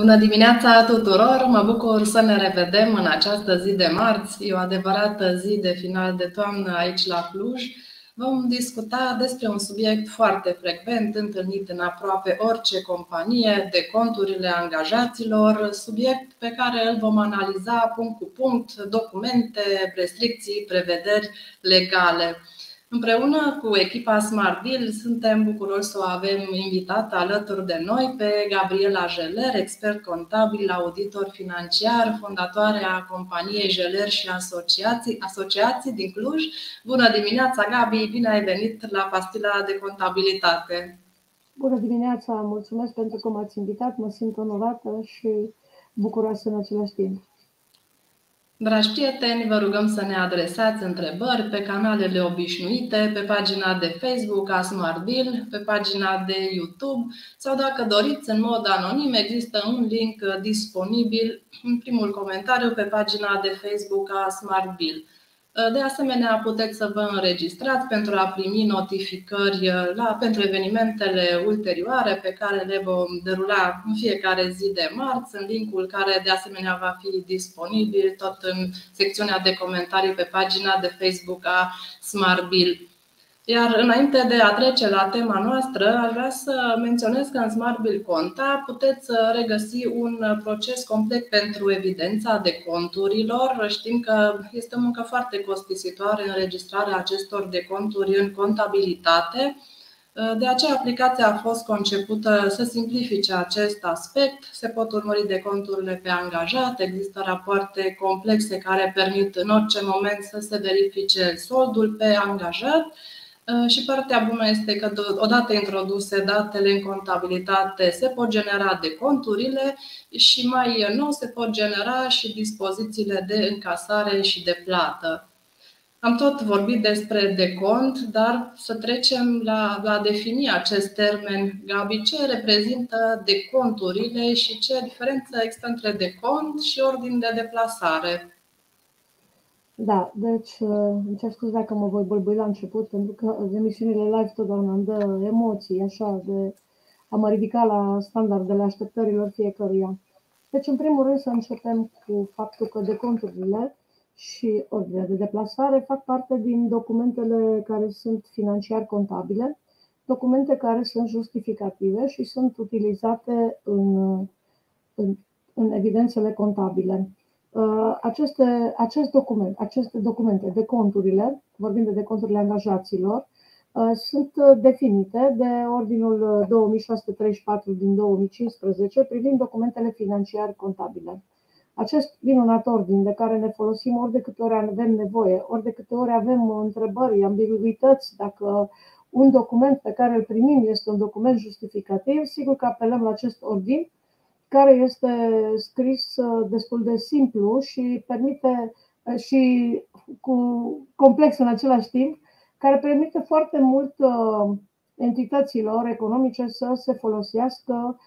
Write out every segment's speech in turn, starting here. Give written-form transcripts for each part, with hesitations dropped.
Bună dimineața tuturor! Mă bucur să ne revedem în această zi de marți. E o adevărată zi de final de toamnă aici la Cluj. Vom discuta despre un subiect foarte frecvent întâlnit în aproape orice companie, de conturile angajaților, subiect pe care îl vom analiza punct cu punct, documente, restricții, prevederi legale. Împreună cu echipa Smart Deal suntem bucuroși să o avem invitată alături de noi pe Gabriela Jeler, expert contabil, auditor financiar, fondatoare a companiei Jeler și asociații din Cluj. Bună dimineața, Gabi! Bine ai venit la pastila de contabilitate! Bună dimineața! Mulțumesc pentru că m-ați invitat, mă simt onorată și bucuroasă în același timp. Dragi prieteni, vă rugăm să ne adresați întrebări pe canalele obișnuite, pe pagina de Facebook a SmartBill, pe pagina de YouTube sau, dacă doriți, în mod anonim, există un link disponibil în primul comentariu pe pagina de Facebook a SmartBill. De asemenea, puteți să vă înregistrați pentru a primi notificări pentru evenimentele ulterioare pe care le vom derula în fiecare zi de marți, în linkul care de asemenea va fi disponibil tot în secțiunea de comentarii pe pagina de Facebook a SmartBill. Iar înainte de a trece la tema noastră, aș vrea să menționez că în SmartBill Conta puteți regăsi un proces complet pentru evidența de conturilor. Știm că este o muncă foarte costisitoare înregistrarea acestor de conturi în contabilitate. De aceea aplicația a fost concepută să simplifice acest aspect. Se pot urmări de conturile pe angajat, există rapoarte complexe care permit în orice moment să se verifice soldul pe angajat. Și partea bună este că, odată introduse datele în contabilitate, se pot genera deconturile și mai nou se pot genera și dispozițiile de încasare și de plată. Am tot vorbit despre decont, dar să trecem la a defini acest termen. Gabi, ce reprezintă deconturile și ce diferență există între decont și ordin de deplasare? Da, deci îmi cer scuze dacă mă voi bălbâi la început, pentru că emisiunile live totdeauna îmi dă emoții, așa, de a mă ridica la standardele așteptărilor fiecăruia. Deci, în primul rând, să începem cu faptul că deconturile și ordinele de deplasare fac parte din documentele care sunt financiar contabile, documente care sunt justificative și sunt utilizate în evidențele contabile. Aceste documente, deconturile, vorbim de deconturile angajaților, sunt definite de Ordinul 2634 din 2015 privind documentele financiar contabile. Acest minunat ordin de care ne folosim ori de câte ori avem nevoie, ori de câte ori avem întrebări, ambiguități, dacă un document pe care îl primim este un document justificativ, sigur că apelăm la acest ordin, care este scris destul de simplu și permite și cu complex în același timp, care permite foarte mult entităților economice să se folosească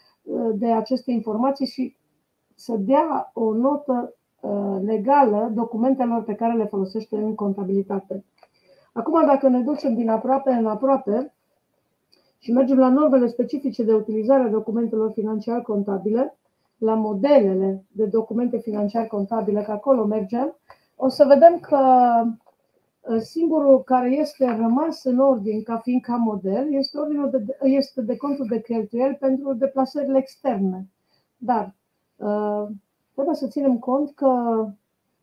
de aceste informații și să dea o notă legală documentelor pe care le folosește în contabilitate. Acum, dacă ne ducem din aproape în aproape și mergem la normele specifice de utilizare a documentelor financiar contabile, la modelele de documente financiar contabile, că acolo mergem, o să vedem că singurul care este rămas în ordin ca fiind ca model este decontul de cheltuieli pentru deplasările externe. Dar trebuie să ținem cont că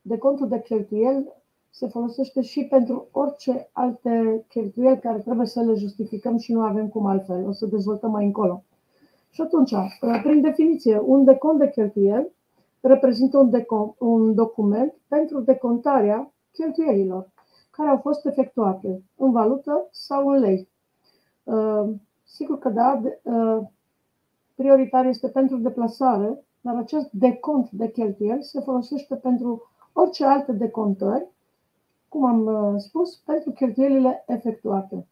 decontul de cheltuieli se folosește și pentru orice alte cheltuieli care trebuie să le justificăm și nu avem cum altfel. O să dezvoltăm mai încolo. Și atunci, prin definiție, un decont de cheltuieli reprezintă un document pentru decontarea cheltuielilor care au fost efectuate în valută sau în lei. Sigur că da, prioritar este pentru deplasare, dar acest decont de cheltuieli se folosește pentru orice alte decontări, cum am spus, pentru cheltuielile efectuate.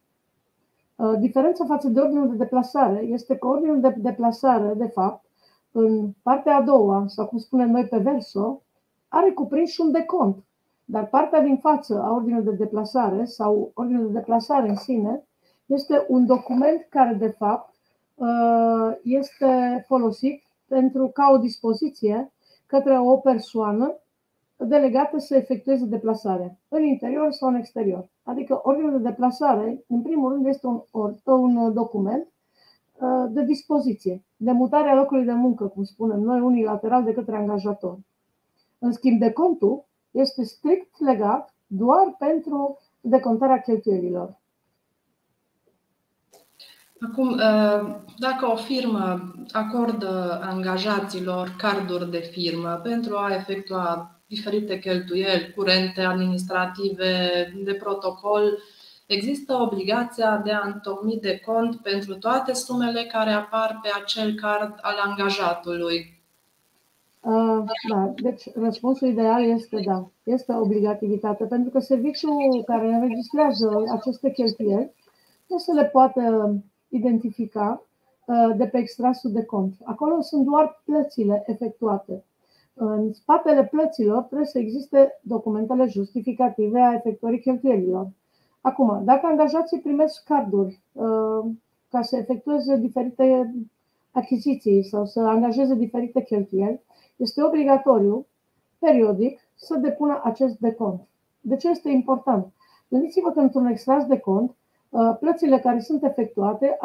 Diferența față de ordinul de deplasare este că ordinul de deplasare, de fapt, în partea a doua, sau cum spunem noi pe verso, are cuprins și un decont. Dar partea din față a ordinului de deplasare sau ordinul de deplasare în sine este un document care, de fapt, este folosit pentru ca o dispoziție către o persoană delegată să efectueze deplasarea în interior sau în exterior. Adică ordinul de deplasare, în primul rând, este un document de dispoziție, de mutare a locului de muncă, cum spunem noi, unilateral de către angajator. În schimb, de contul este strict legat doar pentru decontarea cheltuielilor. Acum, dacă o firmă acordă angajaților carduri de firmă pentru a efectua diferite cheltuieli curente, administrative, de protocol, există obligația de a întocmi de cont pentru toate sumele care apar pe acel card al angajatului? Da. Deci răspunsul ideal este da. Este obligativitate, pentru că serviciul care înregistrează aceste cheltuieli nu se le poate identifica de pe extrasul de cont. Acolo sunt doar plățile efectuate. În spatele plăților trebuie să existe documentele justificative a efectuării cheltuielilor. Acum, dacă angajații primesc carduri ca să efectueze diferite achiziții sau să angajeze diferite cheltuieli, este obligatoriu, periodic, să depună acest decont. De ce este important? Gândiți-vă că într-un extras de cont, plățile care sunt efectuate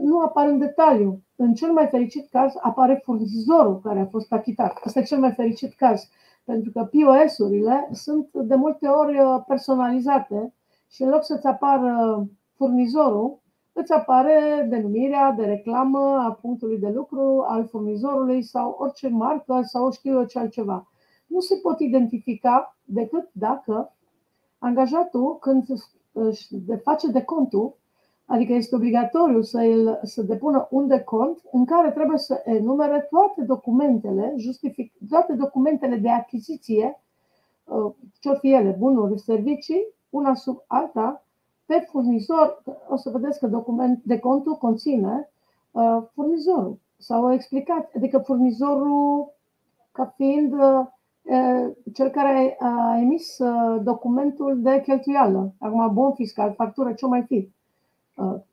nu apar în detaliu. În cel mai fericit caz apare furnizorul care a fost achitat. Asta e cel mai fericit caz, pentru că POS-urile sunt de multe ori personalizate și în loc să-ți apară furnizorul, îți apare denumirea de reclamă a punctului de lucru, al furnizorului sau orice marcă sau știu eu ce altceva. Nu se pot identifica decât dacă angajatul, când își face decontul, adică este obligatoriu să depună un decont în care trebuie să enumere toate documentele, toate documentele de achiziție, ce-o fi ele, bunuri, servicii, una sub alta, pe furnizor. O să vedeți că decontul conține furnizorul sau o explicat, adică furnizorul ca fiind cel care a emis documentul de cheltuială, acum bon fiscal, factură, ce mai fi,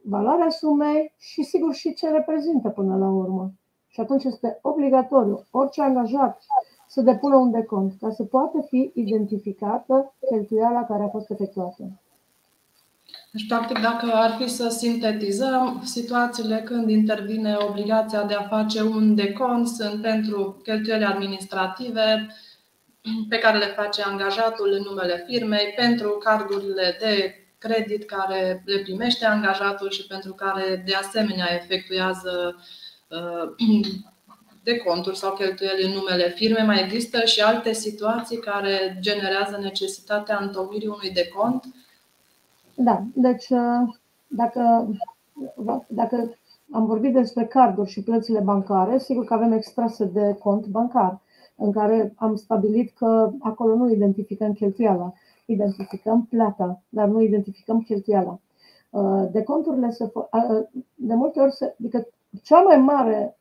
valoarea sumei și sigur și ce reprezintă până la urmă. Și atunci este obligatoriu orice angajat să depună un decont ca să poată fi identificată cheltuiala care a fost efectuată. Deci, practic, dacă ar fi să sintetizăm, situațiile când intervine obligația de a face un decont sunt pentru cheltuieli administrative pe care le face angajatul în numele firmei, pentru cardurile de credit care le primește angajatul și pentru care de asemenea efectuează deconturi sau cheltuieli în numele firmei. Mai există și alte situații care generează necesitatea întocmirii unui decont? Da, deci dacă am vorbit despre carduri și plățile bancare, sigur că avem extrase de cont bancar în care am stabilit că acolo nu identificăm cheltuiala. Identificăm plata, dar nu identificăm cheltuiala. Deconturile de multe ori adică cea mai mare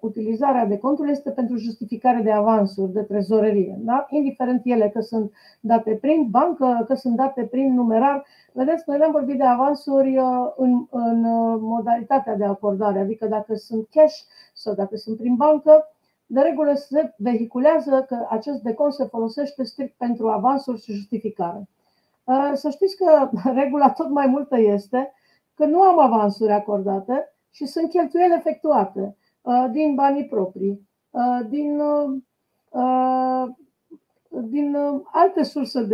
utilizare a decontului este pentru justificare de avansuri, de trezorerie. Da? Indiferent ele că sunt date prin bancă, că sunt date prin numerar. Vedeți, noi am vorbit de avansuri în modalitatea de acordare, adică dacă sunt cash sau dacă sunt prin bancă. De regulă se vehiculează că acest decont se folosește strict pentru avansuri și justificare. Să știți că regula tot mai multă este că nu am avansuri acordate și sunt cheltuieli efectuate din banii proprii, din alte surse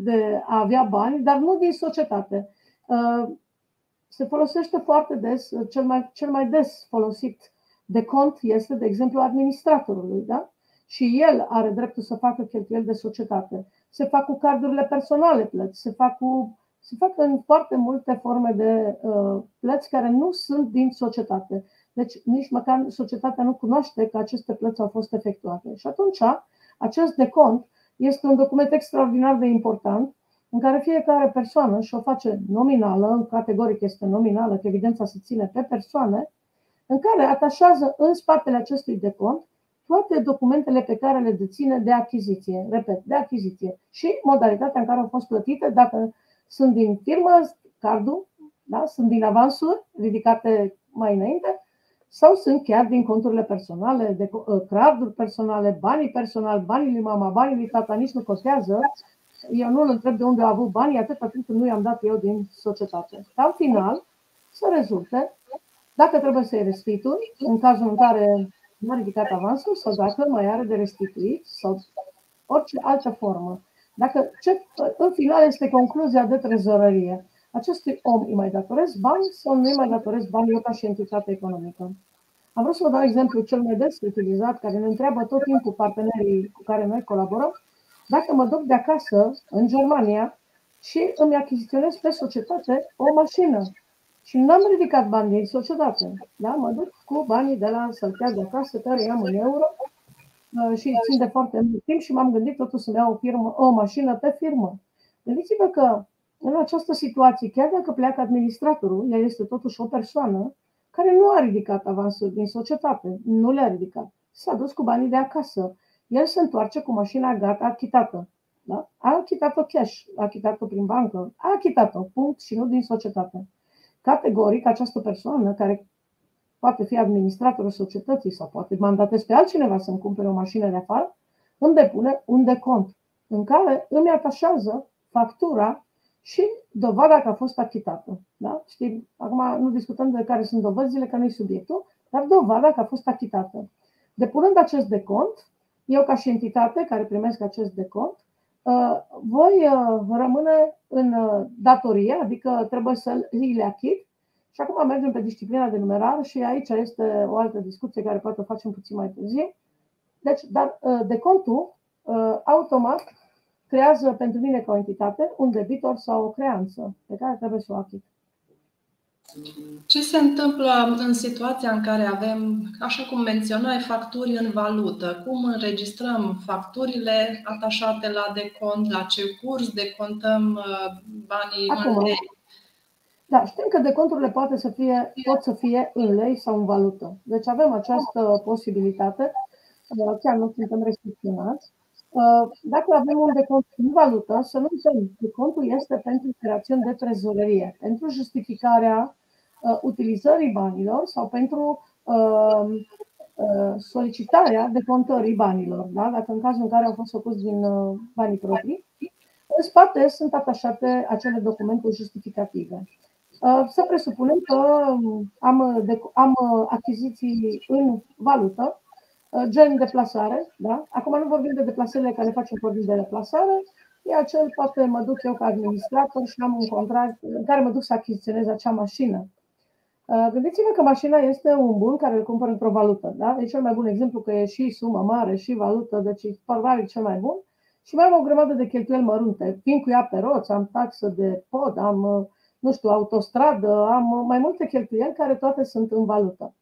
de a avea bani, dar nu din societate. Se folosește foarte des, cel mai des folosit de cont este, de exemplu, administratorului, da? Și el are dreptul să facă cheltuieli de societate. Se fac cu cardurile personale plăți, se fac în foarte multe forme de plăți care nu sunt din societate. Deci nici măcar societatea nu cunoaște că aceste plăți au fost efectuate. Și atunci acest decont este un document extraordinar de important în care fiecare persoană și o face nominală, categoric este nominală, că evidența se ține pe persoane, în care atașează în spatele acestui decont toate documentele pe care le deține de achiziție, repet, de achiziție și modalitatea în care au fost plătite, dacă sunt din firmă, cardul, da? Sunt din avansuri ridicate mai înainte sau sunt chiar din conturile personale, de carduri personale, banii personali, banii lui mama, banii lui tata, nici nu costează. Eu nu îl întreb de unde a avut banii atâta timp când nu i-am dat eu din societate. Dar în final să rezulte dacă trebuie să-i restitui, în cazul în care nu a ridicat avansul sau dacă mai are de restituit sau orice altă formă. Dacă în final este concluzia de trezorărie. Acestui om îi mai datorez bani sau nu îi mai datorez bani eu ca și entitate economică. Am vrut să vă dau exemplu cel mai des utilizat, care ne întreabă tot timpul partenerii cu care noi colaborăm, dacă mă duc de acasă, în Germania, și îmi achiziționez pe societate o mașină și nu am ridicat bani din societate. Da? Mă duc cu banii de la săltea de acasă, care i-am în euro și țin de foarte mult timp și m-am gândit totuși să-mi iau o mașină pe firmă. Gândiți-vă că în această situație, chiar dacă pleacă administratorul, el este totuși o persoană care nu a ridicat avansul din societate, nu le-a ridicat. S-a dus cu banii de acasă. El se întoarce cu mașina gata, achitată. Da? A achitat-o cash, a achitat-o prin bancă, a achitat-o, punct, și nu din societate. Categoric, această persoană care poate fi administratorul societății sau poate mandatez pe altcineva să-mi cumpere o mașină de afară, îmi depune un decont în care îmi atașează factura și dovada că a fost achitată. Da? Știi, acum nu discutăm de care sunt dovezile, că nu-i subiectul, dar dovada că a fost achitată. Depunând acest decont, eu ca și entitate care primesc acest decont, voi rămâne în datorie, adică trebuie să îi le achit. Și acum mergem pe disciplina de numerar și aici este o altă discuție care poate o facem puțin mai târziu. Deci, dar decontul automat creează pentru mine ca o entitate un debitor sau o creanță pe care trebuie să o achit. Ce se întâmplă în situația în care avem, așa cum menționai, facturi în valută? Cum înregistrăm facturile atașate la decont, la ce curs decontăm banii acum, în lei? Da, știm că deconturile pot să fie în lei sau în valută. Deci avem această posibilitate, chiar nu suntem restricționați. Dacă avem un decont în valută, să nu uităm, decontul este pentru operațiuni de trezorerie, pentru justificarea utilizării banilor sau pentru solicitarea decontării banilor, da? Dacă în cazul în care au fost făcuți din banii proprii, în spate sunt atașate acele documente justificative. Să presupunem că am achiziții în valută, gen deplasare, da? Acum nu vorbim de deplasările care facem, vorbim de deplasare. E acel, poate mă duc eu ca administrator și am un contract în care mă duc să achiziționez acea mașină. Gândiți-vă că mașina este un bun care îl cumpăr într-o valută, da? E cel mai bun exemplu că e și sumă mare și valută, deci probabil cel mai bun. Și mai am o grămadă de cheltuieli mărunte. Vin cu ea pe roți, am taxă de pod, am, nu știu, autostradă, am mai multe cheltuieli care toate sunt în valută.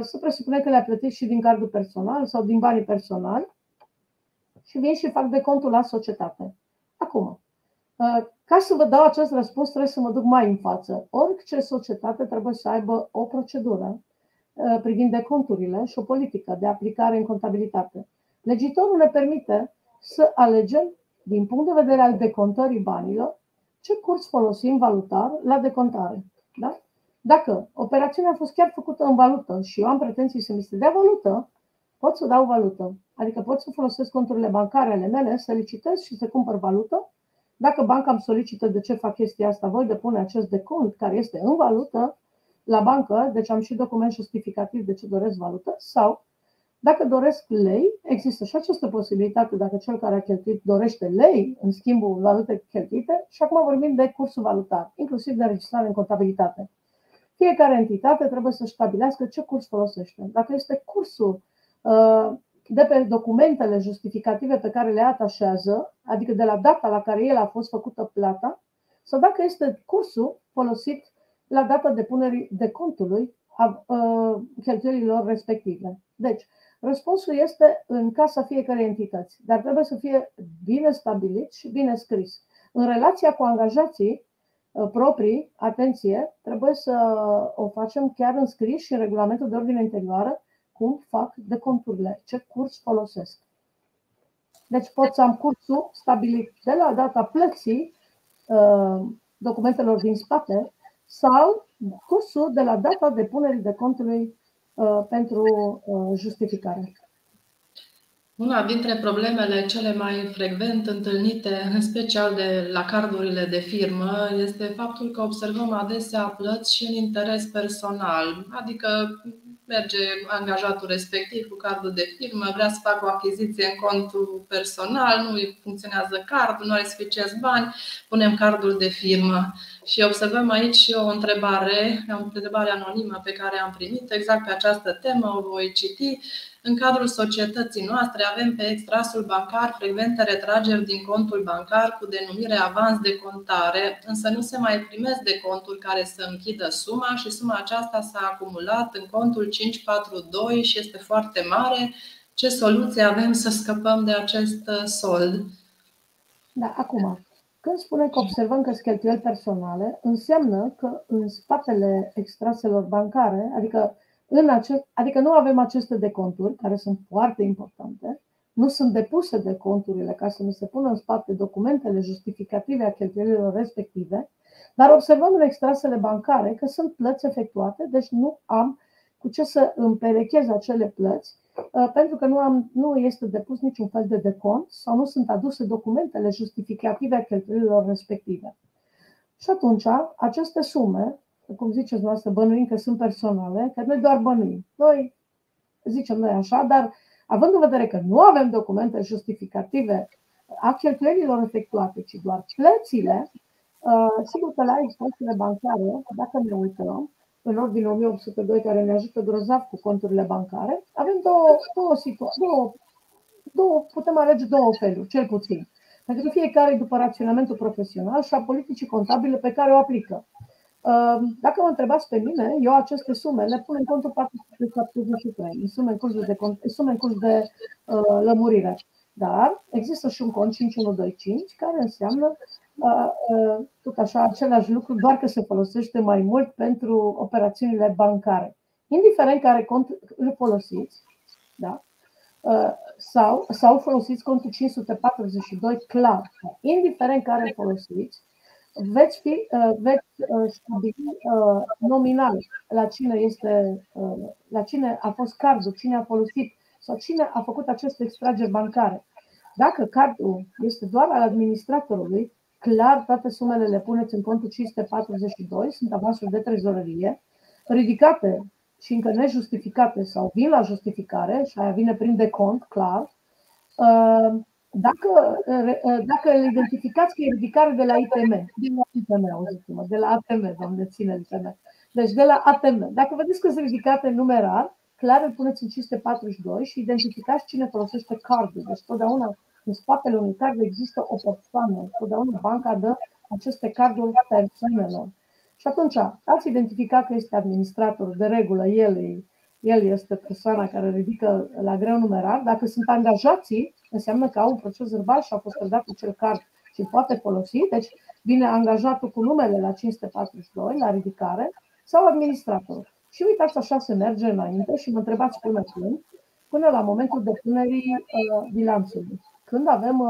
Să presupune că le-a plătit și din cardul personal sau din banii personali și vin și fac decontul la societate. Acum, ca să vă dau acest răspuns, trebuie să mă duc mai în față. Orice societate trebuie să aibă o procedură privind deconturile și o politică de aplicare în contabilitate. Legitorul ne permite să alegem, din punct de vedere al decontării banilor, ce curs folosim valutar la decontare. Da? Dacă operațiunea a fost chiar făcută în valută și eu am pretenții să mi se dea valută, pot să dau valută. Adică pot să folosesc conturile bancare ale mele, să licitez și să cumpăr valută. Dacă banca îmi solicită de ce fac chestia asta, voi depune acest decont care este în valută la bancă, deci am și document justificativ de ce doresc valută. Sau dacă doresc lei, există și această posibilitate dacă cel care a cheltuit dorește lei în schimbul valute cheltuite. Și acum vorbim de cursul valutar, inclusiv de înregistrare în contabilitate. Fiecare entitate trebuie să-și stabilească ce curs folosește. Dacă este cursul de pe documentele justificative pe care le atașează, adică de la data la care el a fost făcută plata, sau dacă este cursul folosit la data depunerii decontului a cheltuielilor respective. Deci, răspunsul este în casa fiecarei entități, dar trebuie să fie bine stabilit și bine scris. În relația cu angajații proprii, atenție, trebuie să o facem chiar în scris și în regulamentul de ordine interioară cum fac deconturile, ce curs folosesc. Deci pot să am cursul stabilit de la data plății documentelor din spate sau cursul de la data depunerii decontului pentru justificare. Una dintre problemele cele mai frecvent întâlnite, în special la cardurile de firmă, este faptul că observăm adesea plăți și în interes personal. Adică merge angajatul respectiv cu cardul de firmă, vrea să facă o achiziție în contul personal, nu îi funcționează cardul, nu are suficienți bani, punem cardul de firmă. Și observăm aici o întrebare, anonimă pe care am primit-o exact pe această temă, o voi citi. În cadrul societății noastre avem pe extrasul bancar frecvente retrageri din contul bancar cu denumire avans de contare, însă nu se mai primesc de conturi care să închidă suma și suma aceasta s-a acumulat în contul 542 și este foarte mare. Ce soluție avem să scăpăm de acest sold? Da, acum, când spune că observăm că sunt cheltuieli personale, înseamnă că în spatele extraselor bancare, adică nu avem aceste deconturi, care sunt foarte importante, nu sunt depuse deconturile ca să nu se pună în spate documentele justificative a cheltuielilor respective, dar observăm în extrasele bancare că sunt plăți efectuate, deci nu am cu ce să împerechez acele plăți, pentru că nu este depus niciun fel de decont sau nu sunt aduse documentele justificative a cheltuielilor respective. Și atunci, aceste sume, cum ziceți noastră, bănuim că sunt personale, că noi doar bănuim. Noi zicem noi așa, dar având în vedere că nu avem documente justificative a cheltuielilor efectuate, ci doar plățile, sigur că la extrasele bancare, dacă ne uităm, în ordinul 1802, care ne ajută grozav cu conturile bancare, avem putem alege două feluri, cel puțin. Pentru că fiecare după raționamentul profesional și a politicii contabile pe care o aplică. Dacă mă întrebați pe mine, eu aceste sume le pun în contul 473, sume în curs de lămurire. Dar există și un cont 5125 care înseamnă tot așa același lucru, doar că se folosește mai mult pentru operațiunile bancare. Indiferent care cont îl folosiți, da? sau folosiți contul 542 clar, indiferent care îl folosiți, veți stabili nominal la cine a fost cardul, cine a folosit sau cine a făcut aceste extrageri bancare. Dacă cardul este doar al administratorului, clar toate sumele le puneți în contul 542, sunt avansuri de trezorerie, ridicate și încă nejustificate sau vin la justificare și aia vine prin decont, clar. Dacă îl identificați că e ridicare de la ITM, de la ATM, doamne, ține ITM. Deci de la ATM. Dacă vedeți că sunt ridicate numerar, clar îl puneți în 542 și identificați cine folosește cardul. Deci totdeauna în spatele unui card există o persoană, totdeauna banca dă aceste carduri persoanelor. Și atunci ați identificat că este administrator, de regulă el este persoana care ridică la greu numerar. Dacă sunt angajații, înseamnă că au un proces verbal și a fost dat cu cel card și poate folosi, deci vine angajatul cu numele la 542, la ridicare, sau administrator. Și uitați, așa se merge înainte și mă întrebați până la momentul depunerii bilanțului. Când avem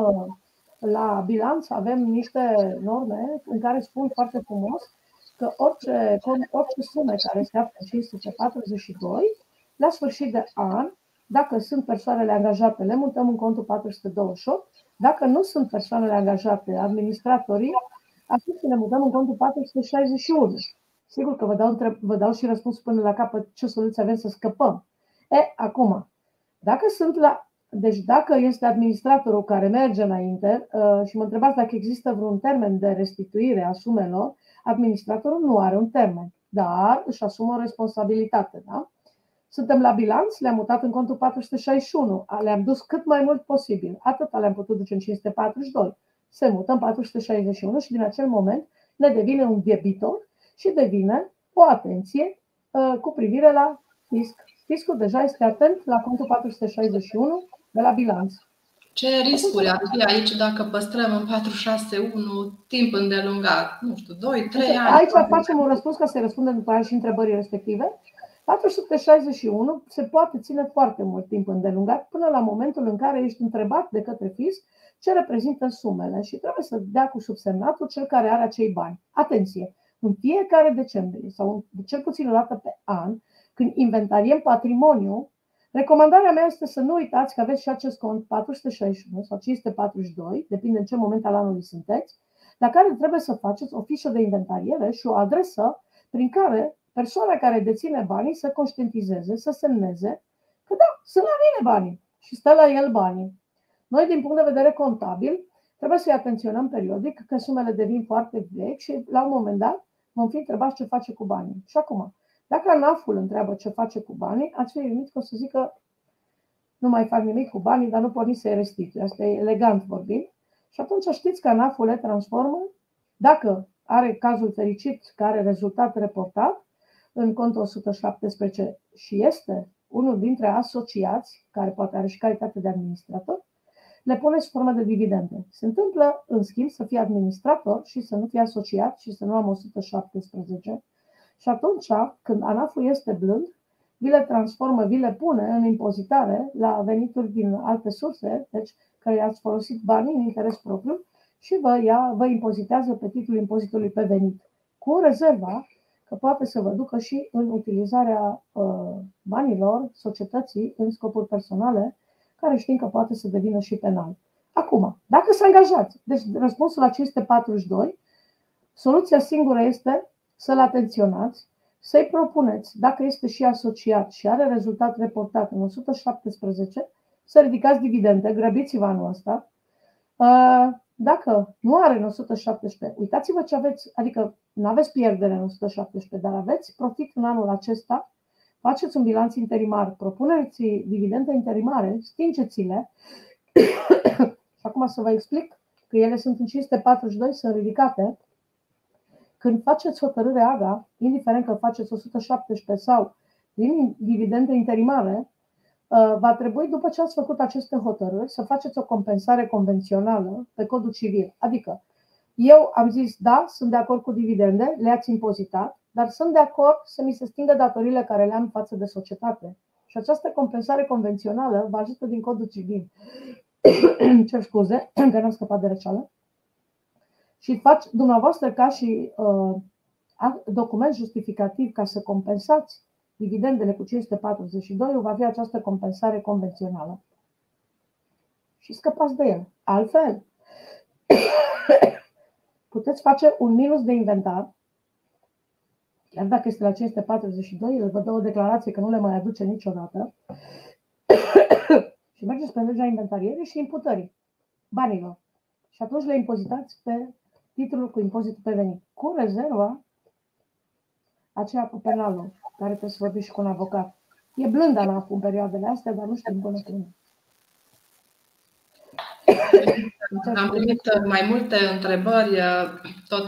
la bilanț, avem niște norme în care spun foarte frumos că orice sume care se află în 542, la sfârșit de an, dacă sunt persoanele angajate, le mutăm în contul 428. Dacă nu sunt persoanele angajate, administratorii, atunci le mutăm în contul 461. Sigur că vă dau și răspunsul până la capăt ce soluție avem să scăpăm. Acum, dacă este administratorul care merge înainte și mă întrebați dacă există vreun termen de restituire a sumelor, administratorul nu are un termen, dar își asumă o responsabilitate. Da? Suntem la bilanț, le-am mutat în contul 461, le-am dus cât mai mult posibil, atât le-am putut duce în 542, se mută în 461 și din acel moment ne devine un debitor și devine o atenție cu privire la fisc. Fiscul deja este atent la contul 461 de la bilanț. Ce riscuri ar fi aici dacă păstrăm în 461 timp îndelungat? Nu știu, 2-3 ani? Aici facem un răspuns ca să-i răspundem după aia și întrebării respective. 461 se poate ține foarte mult timp îndelungat până la momentul în care ești întrebat de către fisc ce reprezintă sumele și trebuie să dea cu subsemnatul cel care are acei bani. Atenție! În fiecare decembrie sau cel puțin o dată pe an când inventariem patrimoniu, recomandarea mea este să nu uitați că aveți și acest cont 461 sau 542, depinde în ce moment al anului sunteți, la care trebuie să faceți o fișă de inventariere și o adresă prin care persoana care deține banii să conștientizeze, să semneze că da, sunt la mine banii și stă la el banii. Noi, din punct de vedere contabil, trebuie să-i atenționăm periodic că sumele devin foarte vechi și la un moment dat vom fi întrebați ce face cu banii. Și acum, dacă ANAF-ul întreabă ce face cu banii, ați fi primit că o să zică nu mai fac nimic cu banii, dar nu pot nici să-i restitui. Asta e elegant vorbind. Și atunci știți că ANAF-ul le transformă, dacă are cazul fericit care are rezultat reportat, în contul 117 și este unul dintre asociați, care poate are și calitate de administrator, le pune sub formă de dividende. Se întâmplă, în schimb, să fie administrator și să nu fie asociat și să nu am 117. Și atunci, când ANAF-ul este blând, vi le transformă, vi le pune în impozitare la venituri din alte surse, deci că i-ați folosit banii în interes propriu și vă impozitează pe titlul impozitului pe venit, cu rezerva că poate să vă ducă și în utilizarea banilor societății în scopuri personale, care știm că poate să devină și penal. Acum, dacă s-a angajat, deci răspunsul la 542, soluția singură este să-l atenționați, să-i propuneți, dacă este și asociat și are rezultat reportat în 117, să ridicați dividende, grăbiți-vă anul ăsta. Dacă nu are în 117, uitați-vă ce aveți, adică nu aveți pierdere în 117, dar aveți profit în anul acesta, faceți un bilanț interimar, propuneți dividende interimare, stingeți-le. Și acum să vă explic că ele sunt în 542, sunt ridicate. Când faceți hotărârea AGA, indiferent că faceți 117 sau din dividende interimare, va trebui, după ce ați făcut aceste hotărâri, să faceți o compensare convențională pe codul civil. Adică, eu am zis, da, sunt de acord cu dividende, le-ați impozitat, dar sunt de acord să mi se stingă datoriile care le am față de societate. Și această compensare convențională vă ajută din codul civil. Cer scuze, că n-am scăpat de răceală. Și faci dumneavoastră ca și document justificativ ca să compensați dividendele cu 542, va fi această compensare convențională. Și scăpați de el. Altfel, puteți face un minus de inventar, chiar dacă este la 542, el vă dă o declarație că nu le mai aduce niciodată, și mergeți pe legea inventarierii și imputării banilor. Și atunci le impozitați pe titlul cu impozitul pe venit, cu rezerva aceea cu penalul, care trebuie să vorbi și cu un avocat. E blând ANAF în perioadele astea, dar nu știu până când. Am primit mai multe întrebări, tot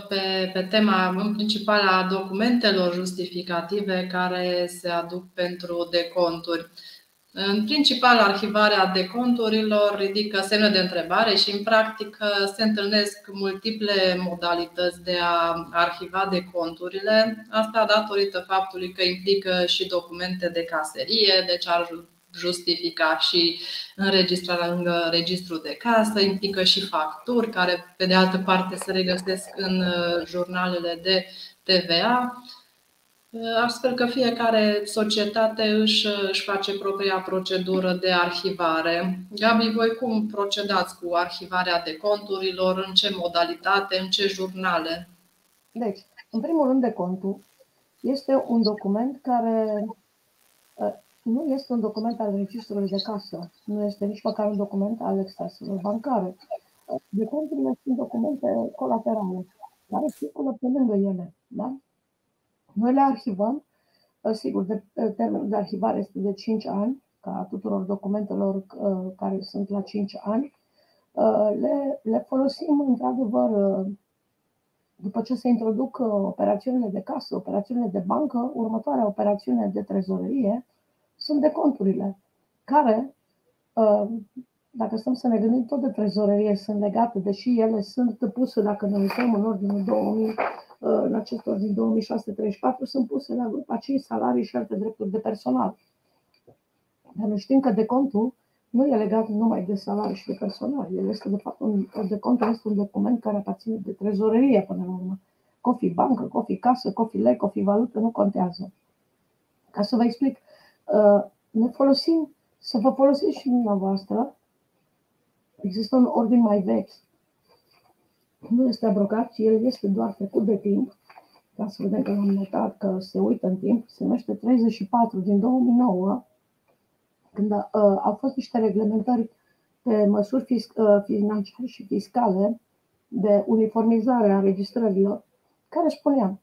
pe tema, în principal, a documentelor justificative care se aduc pentru deconturi. În principal, arhivarea deconturilor ridică semne de întrebare și, în practică, se întâlnesc multiple modalități de a arhiva deconturile. Asta datorită faptului că implică și documente de caserie, deci ar justifica și înregistrarea lângă registrul de casă, implică și facturi care, pe de altă parte, se regăsesc în jurnalele de TVA. Aș sper că fiecare societate își face propria procedură de arhivare. Gabi, voi cum procedați cu arhivarea deconturilor? În ce modalitate? În ce jurnale? Deci, în primul rând, decontul este un document care nu este un document al registrului de casă. Nu este nici măcar un document al extraselor bancare. Deconturile sunt documente colaterale, care circulă pe lângă ele. Da? Noi le arhivăm, sigur, termenul de arhivare este de 5 ani, ca tuturor documentelor care sunt la 5 ani. Le folosim, într-adevăr, după ce se introduc operațiunile de casă, operațiunile de bancă, următoarea operațiune de trezorerie sunt deconturile, care, dacă stăm să ne gândim, tot de trezorerie sunt legate, deși ele sunt puse, dacă ne uităm în ordinul 2000, în acest ordin 2634, sunt puse la grupa 5 salarii și alte drepturi de personal. Dar noi știm că decontul nu e legat numai de salarii și de personal. El este, de fapt, decontul este un document care aparține de trezorerie până la urmă. Cofi bancă, cofi casă, cofi lei, cofi valută, nu contează. Ca să vă explic, ne folosim, să vă folosiți și dumneavoastră. Există un ordin mai vechi. Nu este abrogat, ci el este doar trecut de timp. Ca să vedem că l-am notat, că se uită în timp. Se numește 34 din 2009, când au fost niște reglementări pe măsuri financiare și fiscale de uniformizare a registrărilor, care spuneam,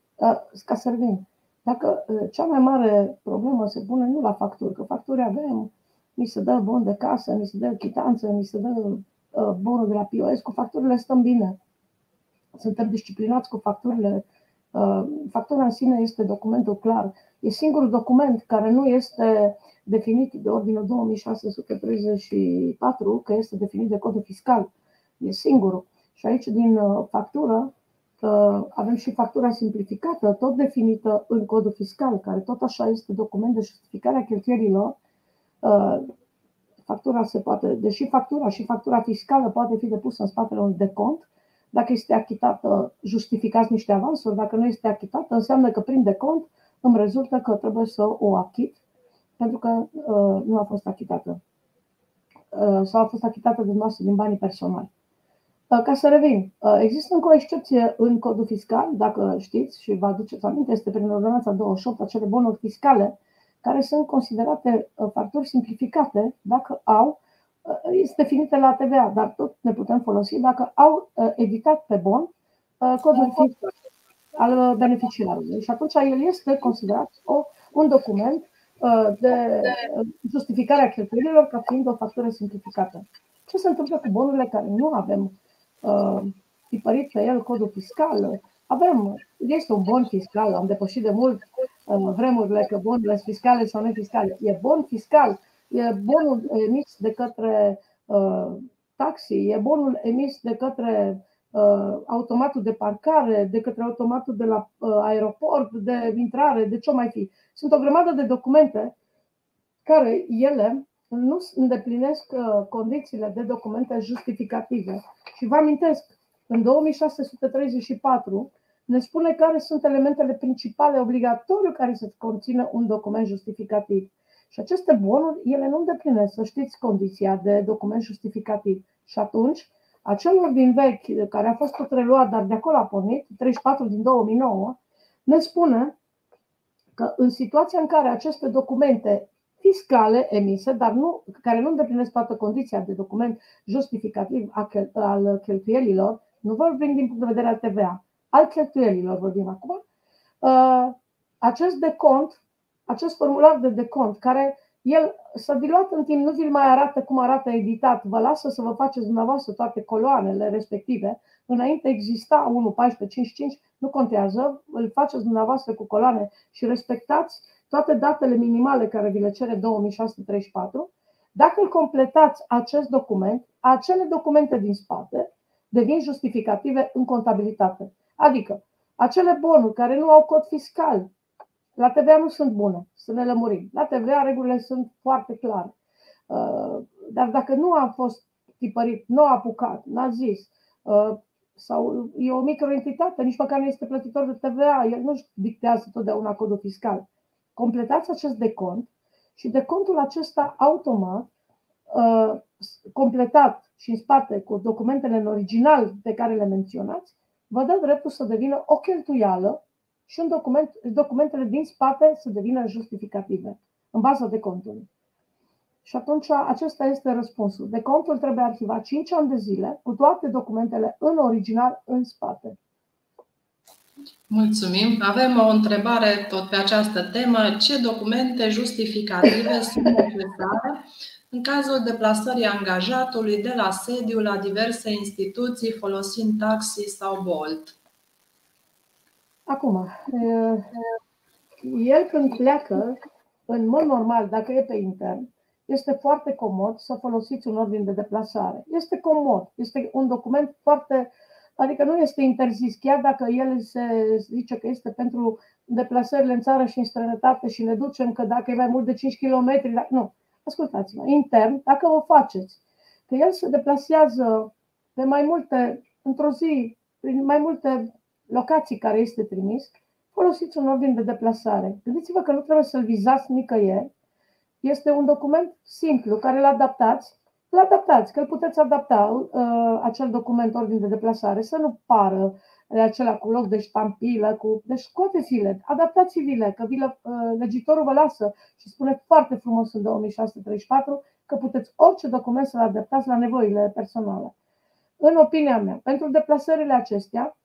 ca să revin, dacă cea mai mare problemă se pune nu la facturi, că facturi avem, mi se dă bon de casă, mi se dă chitanță, mi se dă bonul de la POS, cu facturile stăm bine. Suntem disciplinați cu facturile. Factura în sine este documentul clar. E singurul document care nu este definit de ordinul 2634, că este definit de codul fiscal. E singurul. Și aici din factură avem și factura simplificată, tot definită în codul fiscal, care tot așa este document de justificare a cheltuielilor. Factura se poate, deși factura și factura fiscală poate fi depusă în spatele unui decont, dacă este achitată, justificați niște avansuri, dacă nu este achitată, înseamnă că prin decont îmi rezultă că trebuie să o achit, pentru că nu a fost achitată sau a fost achitată din masă din banii personali. Ca să revin, există încă o excepție în codul fiscal, dacă știți și vă aduceți aminte, este prin Ordonanța 28, acele bonuri fiscale, care sunt considerate facturi simplificate dacă au, este definite la TVA, dar tot ne putem folosi dacă au editat pe bon codul fiscal al beneficiarului. Și atunci el este considerat un document de justificare a cheltuielilor ca fiind o factură simplificată. Ce se întâmplă cu bonurile care nu avem tipărit pe el codul fiscal? Avem, este un bon fiscal, am depășit de mult vremurile că bonurile sunt fiscale sau nefiscale. E bon fiscal, e bonul emis de către taxi, e bonul emis de către automatul de parcare, de către automatul de la aeroport, de intrare, de ce mai fi. Sunt o grămadă de documente care ele nu îndeplinesc condițiile de documente justificative. Și vă amintesc, în 2634 ne spune care sunt elementele principale obligatoriu care să conțină un document justificativ. Și aceste bonuri, ele nu îndeplinesc, să știți, condiția de document justificativ. Și atunci, acelor din vechi, care a fost tot reluat, dar de acolo a pornit, 34 din 2009, ne spune că în situația în care aceste documente fiscale emise, dar nu, care nu îndeplinesc toată condiția de document justificativ al cheltuielilor, nu vorbim din punct de vedere al TVA, al cheltuielilor vorbim acum, acest decont, acest formular de decont, care el s-a diluat în timp, nu vi-l mai arată cum arată editat, vă lasă să vă faceți dumneavoastră toate coloanele respective, înainte exista 1, 14, 55, nu contează, îl faceți dumneavoastră cu coloane și respectați toate datele minimale care vi le cere 2634, dacă îl completați acest document, acele documente din spate devin justificative în contabilitate. Adică, acele bonuri care nu au cod fiscal, la TVA nu sunt bune, să ne lămurim. La TVA regulile sunt foarte clare. Dar dacă nu a fost tipărit, nu a apucat, n-a zis, sau e o microentitate, nici măcar nu este plătitor de TVA, el nu-și dictează totdeauna codul fiscal. Completați acest decont și decontul acesta automat, completat și în spate cu documentele în original pe care le menționați, vă dă dreptul să devină o cheltuială și în documentele din spate să devină justificative în baza decontului. Și atunci acesta este răspunsul. Decontul trebuie arhivat 5 ani de zile cu toate documentele în original în spate. Mulțumim. Avem o întrebare tot pe această temă. Ce documente justificative sunt necesare în cazul deplasării angajatului de la sediu la diverse instituții folosind taxi sau Bolt? Acum, el când pleacă, în mod normal, dacă e pe intern, este foarte comod să folosiți un ordin de deplasare. Este comod, este un document foarte... Adică nu este interzis, chiar dacă el se zice că este pentru deplasările în țară și în străinătate și ne ducem că dacă e mai mult de 5 km, dacă... nu, ascultați-mă, intern, dacă o faceți, că el se deplasează pe mai multe, într-o zi, prin mai multe locații care este trimis, folosiți un ordin de deplasare. Gândiți-vă că nu trebuie să-l vizați nicăieri. Este un document simplu care îl adaptați. Îl adaptați, că îl puteți adapta, acel document ordin de deplasare, să nu pară acela cu loc de ștampilă, cu... Deci scoateți-le, adaptați-le, că legitorul vă lasă și spune foarte frumos în 2634 că puteți orice document să-l adaptați la nevoile personale. În opinia mea, pentru deplasările acestea,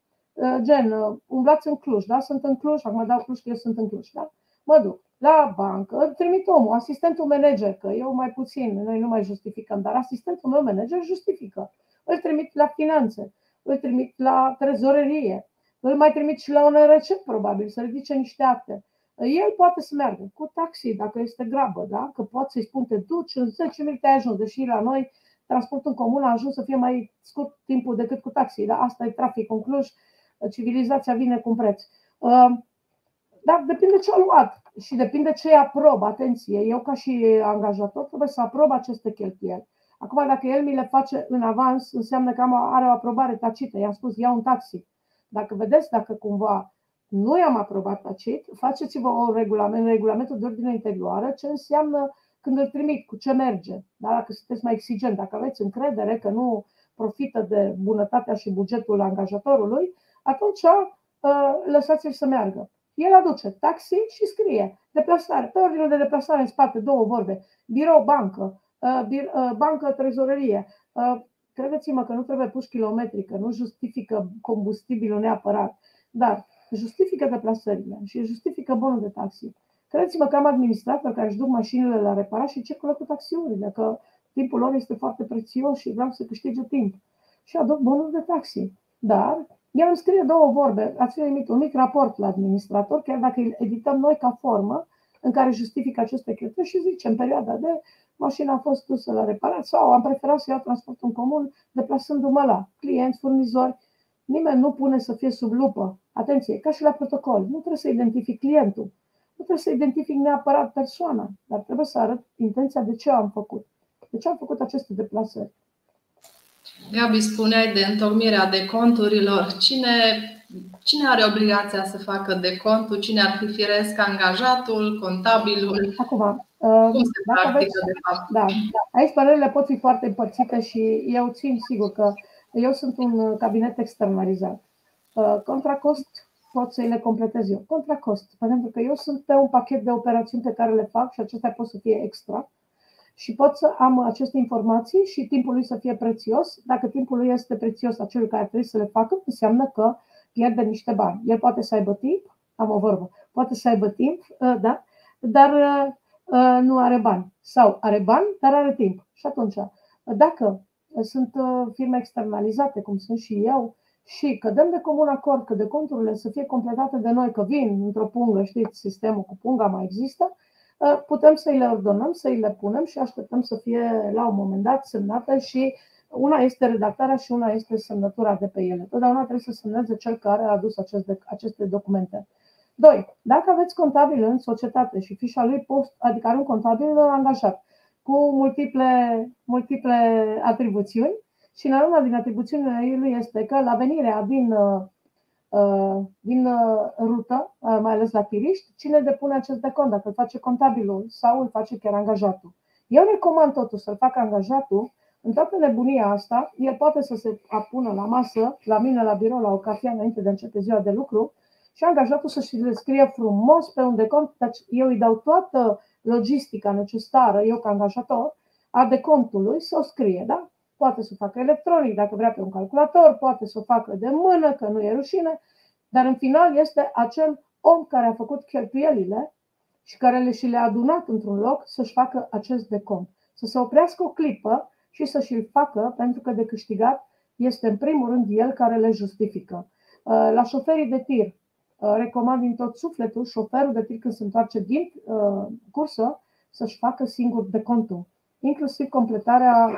gen, umblați în Cluj, da? Sunt în Cluj, acum dau Cluj că eu sunt în Cluj, da? Mă duc la bancă, trimit omul, asistentul manager, că eu mai puțin, noi nu mai justificăm, dar asistentul meu manager justifică. Îl trimit la finanțe, îl trimit la trezorerie, îl mai trimit și la un RCE, probabil, să ridice niște acte. El poate să meargă cu taxi, dacă este grabă, da? Că poate să-i spun, te duci, în 10 minute ai ajuns, deși la noi transportul în comun a ajuns să fie mai scurt timpul decât cu taxi, da? Asta e traficul în Cluj, civilizația vine cu preț. Dar depinde ce a luat și depinde ce aprob. Atenție, eu ca și angajator trebuie să aprob aceste cheltuieli. Acum, dacă el mi le face în avans, înseamnă că are o aprobare tacită. I-am spus, ia un taxi. Dacă vedeți, dacă cumva nu i-am aprobat tacit, faceți-vă un regulamentul de ordine interioară, ce înseamnă când îl trimit, cu ce merge. Dar dacă sunteți mai exigent, dacă aveți încredere că nu profită de bunătatea și bugetul angajatorului, atunci lăsați-l să meargă. El aduce taxi și scrie deplasare. Pe ordinul de deplasare în spate două vorbe. Birou, bancă, bancă, trezorerie. Credeți-mă că nu trebuie puși kilometri, că nu justifică combustibilul neapărat, dar justifică deplasările și justifică bonul de taxi. Credeți-mă că am administrator care își duc mașinile la reparat și circulă cu taxiurile, că timpul lor este foarte prețios și vreau să câștige timp. Și aduc bonul de taxi. Dar el îmi scrie două vorbe, ați primit un mic raport la administrator, chiar dacă îl edităm noi ca formă în care justifică aceste cheltuieli și zice în perioada de mașina a fost dusă la reparat sau am preferat să iau transportul în comun deplasându-mă la clienți, furnizori. Nimeni nu pune să fie sub lupă. Atenție, ca și la protocol, nu trebuie să identific clientul, nu trebuie să identific neapărat persoana, dar trebuie să arăt intenția de ce am făcut, de ce am făcut aceste deplasări. Gabi, spuneai de întocmirea de conturilor. Cine are obligația să facă de contul? Cine ar fi firesc? Angajatul? Contabilul? Acum, cum se practică de fapt? Da. Aici părerile pot fi foarte împărțite și eu țin sigur că eu sunt un cabinet externalizat. Contra cost pot să le completez eu. Contra cost, pentru că eu sunt pe un pachet de operațiuni pe care le fac și acestea pot să fie extra. Și pot să am aceste informații și timpul lui să fie prețios. Dacă timpul lui este prețios a celui care trebuie să le facă, înseamnă că pierde niște bani. El poate să aibă timp, am o vorbă, poate să aibă timp, da, dar nu are bani. Sau are bani, dar are timp. Și atunci, dacă sunt firme externalizate, cum sunt și eu, și că dăm de comun acord că de conturile să fie completate de noi, că vin într-o pungă, știți, sistemul cu punga mai există, putem să-i le ordonăm, să-i le punem și așteptăm să fie la un moment dat semnate și una este redactarea și una este semnătura de pe ele. Totdeauna trebuie să semneze cel care a adus aceste documente. 2. Dacă aveți contabil în societate și fișa lui post, adică are un contabil angajat cu multiple atribuțiuni și în una din atribuțiunile lui este că la venirea din rută, mai ales la tiriști, cine depune acest decont, dacă îl face contabilul sau îl face chiar angajatul. Eu recomand totuși să-l facă angajatul. În toată nebunia asta, el poate să se apună la masă, la mine, la birou, la o cafea înainte de a începe ziua de lucru și angajatul să-și le scrie frumos pe un decont, deci eu îi dau toată logistica necesară, eu ca angajator, a decontului să o scrie, da? Poate să o facă electronic, dacă vrea pe un calculator, poate să o facă de mână, că nu e rușine, dar în final este acel om care a făcut cheltuielile și care și le-a adunat într-un loc să-și facă acest decont. Să se oprească o clipă și să-și-l facă, pentru că de câștigat este în primul rând el care le justifică. La șoferii de tir, recomand din tot sufletul șoferul de tir când se întoarce din cursă să-și facă singur decontul. Inclusiv completarea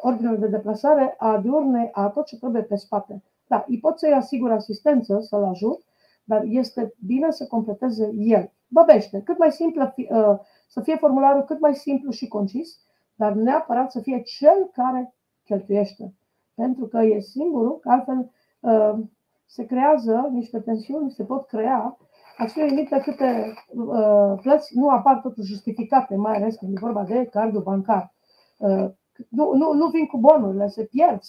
ordinului de deplasare, a diurnei, a tot ce trebuie pe spate. Da, îi pot să-i asigur asistență, să-l ajut, dar este bine să completeze el. Băbește, cât mai simplu, să fie formularul cât mai simplu și concis, dar neapărat să fie cel care cheltuiește. Pentru că e singurul, că altfel se creează niște tensiuni, se pot crea acele limite câte plăți nu apar totuși justificate, mai ales când e vorba de cardul bancar. Nu vin cu bonurile, se pierd.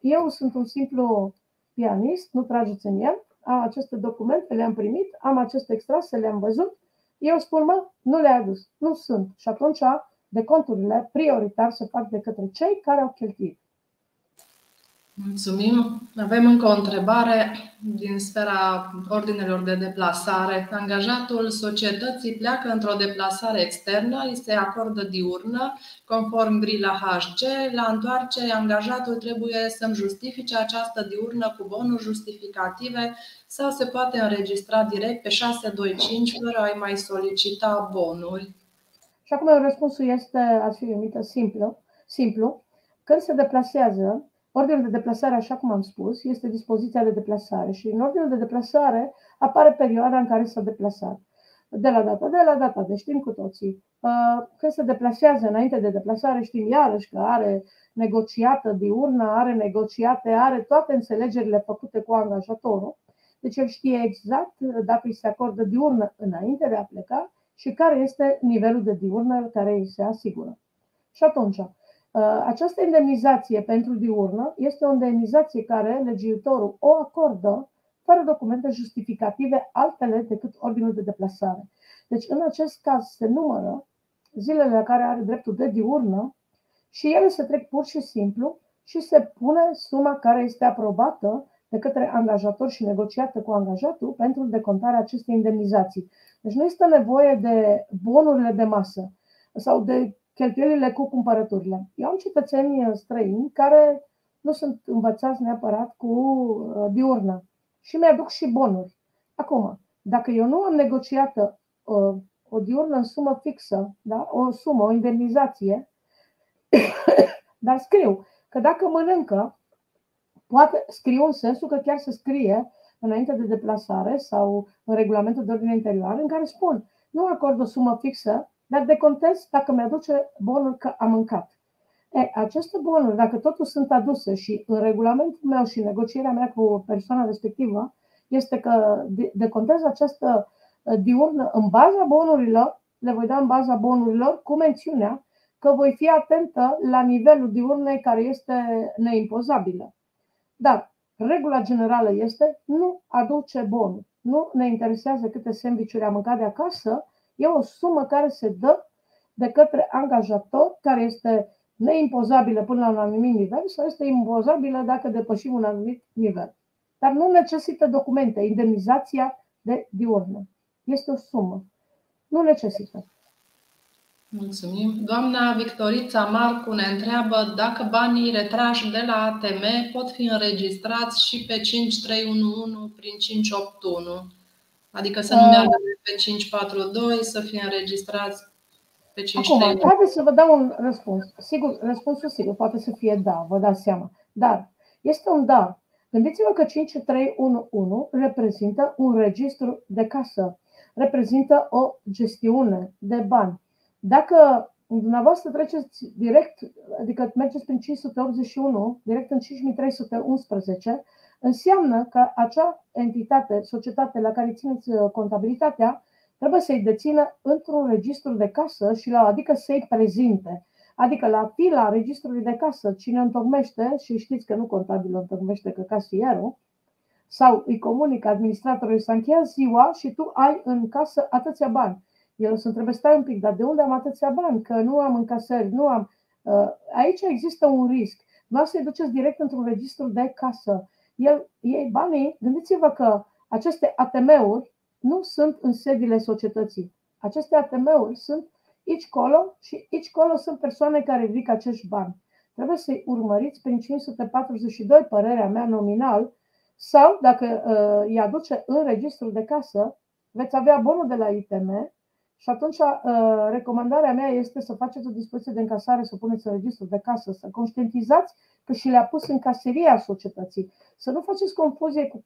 Eu sunt un simplu pianist, nu trageți în el, am aceste documente, le-am primit, am aceste extrase, le-am văzut, eu spun, mă, nu le-ai adus, nu sunt. Și atunci deconturile prioritar se fac de către cei care au cheltuit. Mulțumim. Avem încă o întrebare din sfera ordinelor de deplasare. Angajatul societății pleacă într-o deplasare externă, îi se acordă diurnă, conform grila HG. La întoarcere, angajatul trebuie să-mi justifice această diurnă cu bonuri justificative sau se poate înregistra direct pe 625 fără a-i mai solicita bonuri. Și acum răspunsul este, aș fi numită, simplu. Când se deplasează, ordinul de deplasare, așa cum am spus, este dispoziția de deplasare și în ordinul de deplasare apare perioada în care s-a deplasat. De la data, deci știm cu toții. Când se deplasează înainte de deplasare, știm iarăși că are negociată diurna, are negociate, are toate înțelegerile făcute cu angajatorul. Deci el știe exact dacă îi se acordă diurnă înainte de a pleca și care este nivelul de diurnă care îi se asigură. Și atunci, această indemnizație pentru diurnă este o indemnizație care legiuitorul o acordă fără documente justificative altele decât ordinul de deplasare. Deci în acest caz se numără zilele la care are dreptul de diurnă și ele se trec pur și simplu și se pune suma care este aprobată de către angajator și negociată cu angajatul pentru decontarea acestei indemnizații. Deci nu este nevoie de bonurile de masă sau de cheltuielile cu cumpărăturile. Eu am cetățeni străini care nu sunt învățați neapărat cu diurnă și mi-aduc și bonuri. Acum, dacă eu nu am negociat o diurnă în sumă fixă, da? O sumă, o indemnizație, dar scriu că dacă mănâncă, poate scriu în sensul că chiar se scrie înainte de deplasare sau în regulamentul de ordine interioară în care spun nu acord o sumă fixă, dar decontez dacă mi-aduce bonul că am mâncat. Aceste bonuri, dacă totuși sunt aduse și în regulamentul meu și negocierea mea cu persoana respectivă, este că decontez această diurnă în baza bonurilor, le voi da în baza bonurilor cu mențiunea că voi fi atentă la nivelul diurnei care este neimpozabilă. Dar regula generală este nu aduce bonuri. Nu ne interesează câte sandwich-uri am mâncat de acasă, e o sumă care se dă de către angajator, care este neimpozabilă până la un anumit nivel sau este impozabilă dacă depășim un anumit nivel. Dar nu necesită documente, indemnizația de diurnă. Este o sumă. Nu necesită. Mulțumim. Doamna Victorița Marcu ne întreabă dacă banii retrași de la ATM pot fi înregistrați și pe 5311 prin 5881. Adică să nu meargă pe 542, să fie înregistrați pe 531. Acum, haideți să vă dau un răspuns. Sigur, răspunsul sigur poate să fie da, vă dați seama. Dar este un da. Gândiți-vă că 5311 reprezintă un registru de casă, reprezintă o gestiune de bani. Dacă dumneavoastră treceți direct, adică mergeți prin 581, direct în 5311, înseamnă că acea entitate, societate la care țineți contabilitatea, trebuie să-i dețină într-un registru de casă și adică să-i prezinte. Adică la pila registrului de casă, cine întocmește, și știți că nu contabilul întocmește, că casierul, sau îi comunică administratorului să încheiați ziua și tu ai în casă atâția bani. El să întrebe, stai un pic, dar de unde am atâția bani? Că nu am încasări, nu am... Aici există un risc. Vreau să-i duceți direct într-un registru de casă. El iei banii, gândiți-vă că aceste ATM-uri nu sunt în sediile societății. Aceste ATM-uri sunt aici colo și aici colo sunt persoane care ridică acești bani. Trebuie să-i urmăriți prin 542, părerea mea, nominal, sau dacă îi aduce în registrul de casă, veți avea bonul de la ITM și atunci recomandarea mea este să faceți o dispoziție de încasare, să puneți în registrul de casă, să conștientizați că și le-a pus în caseria societății. Să nu faceți confuzie cu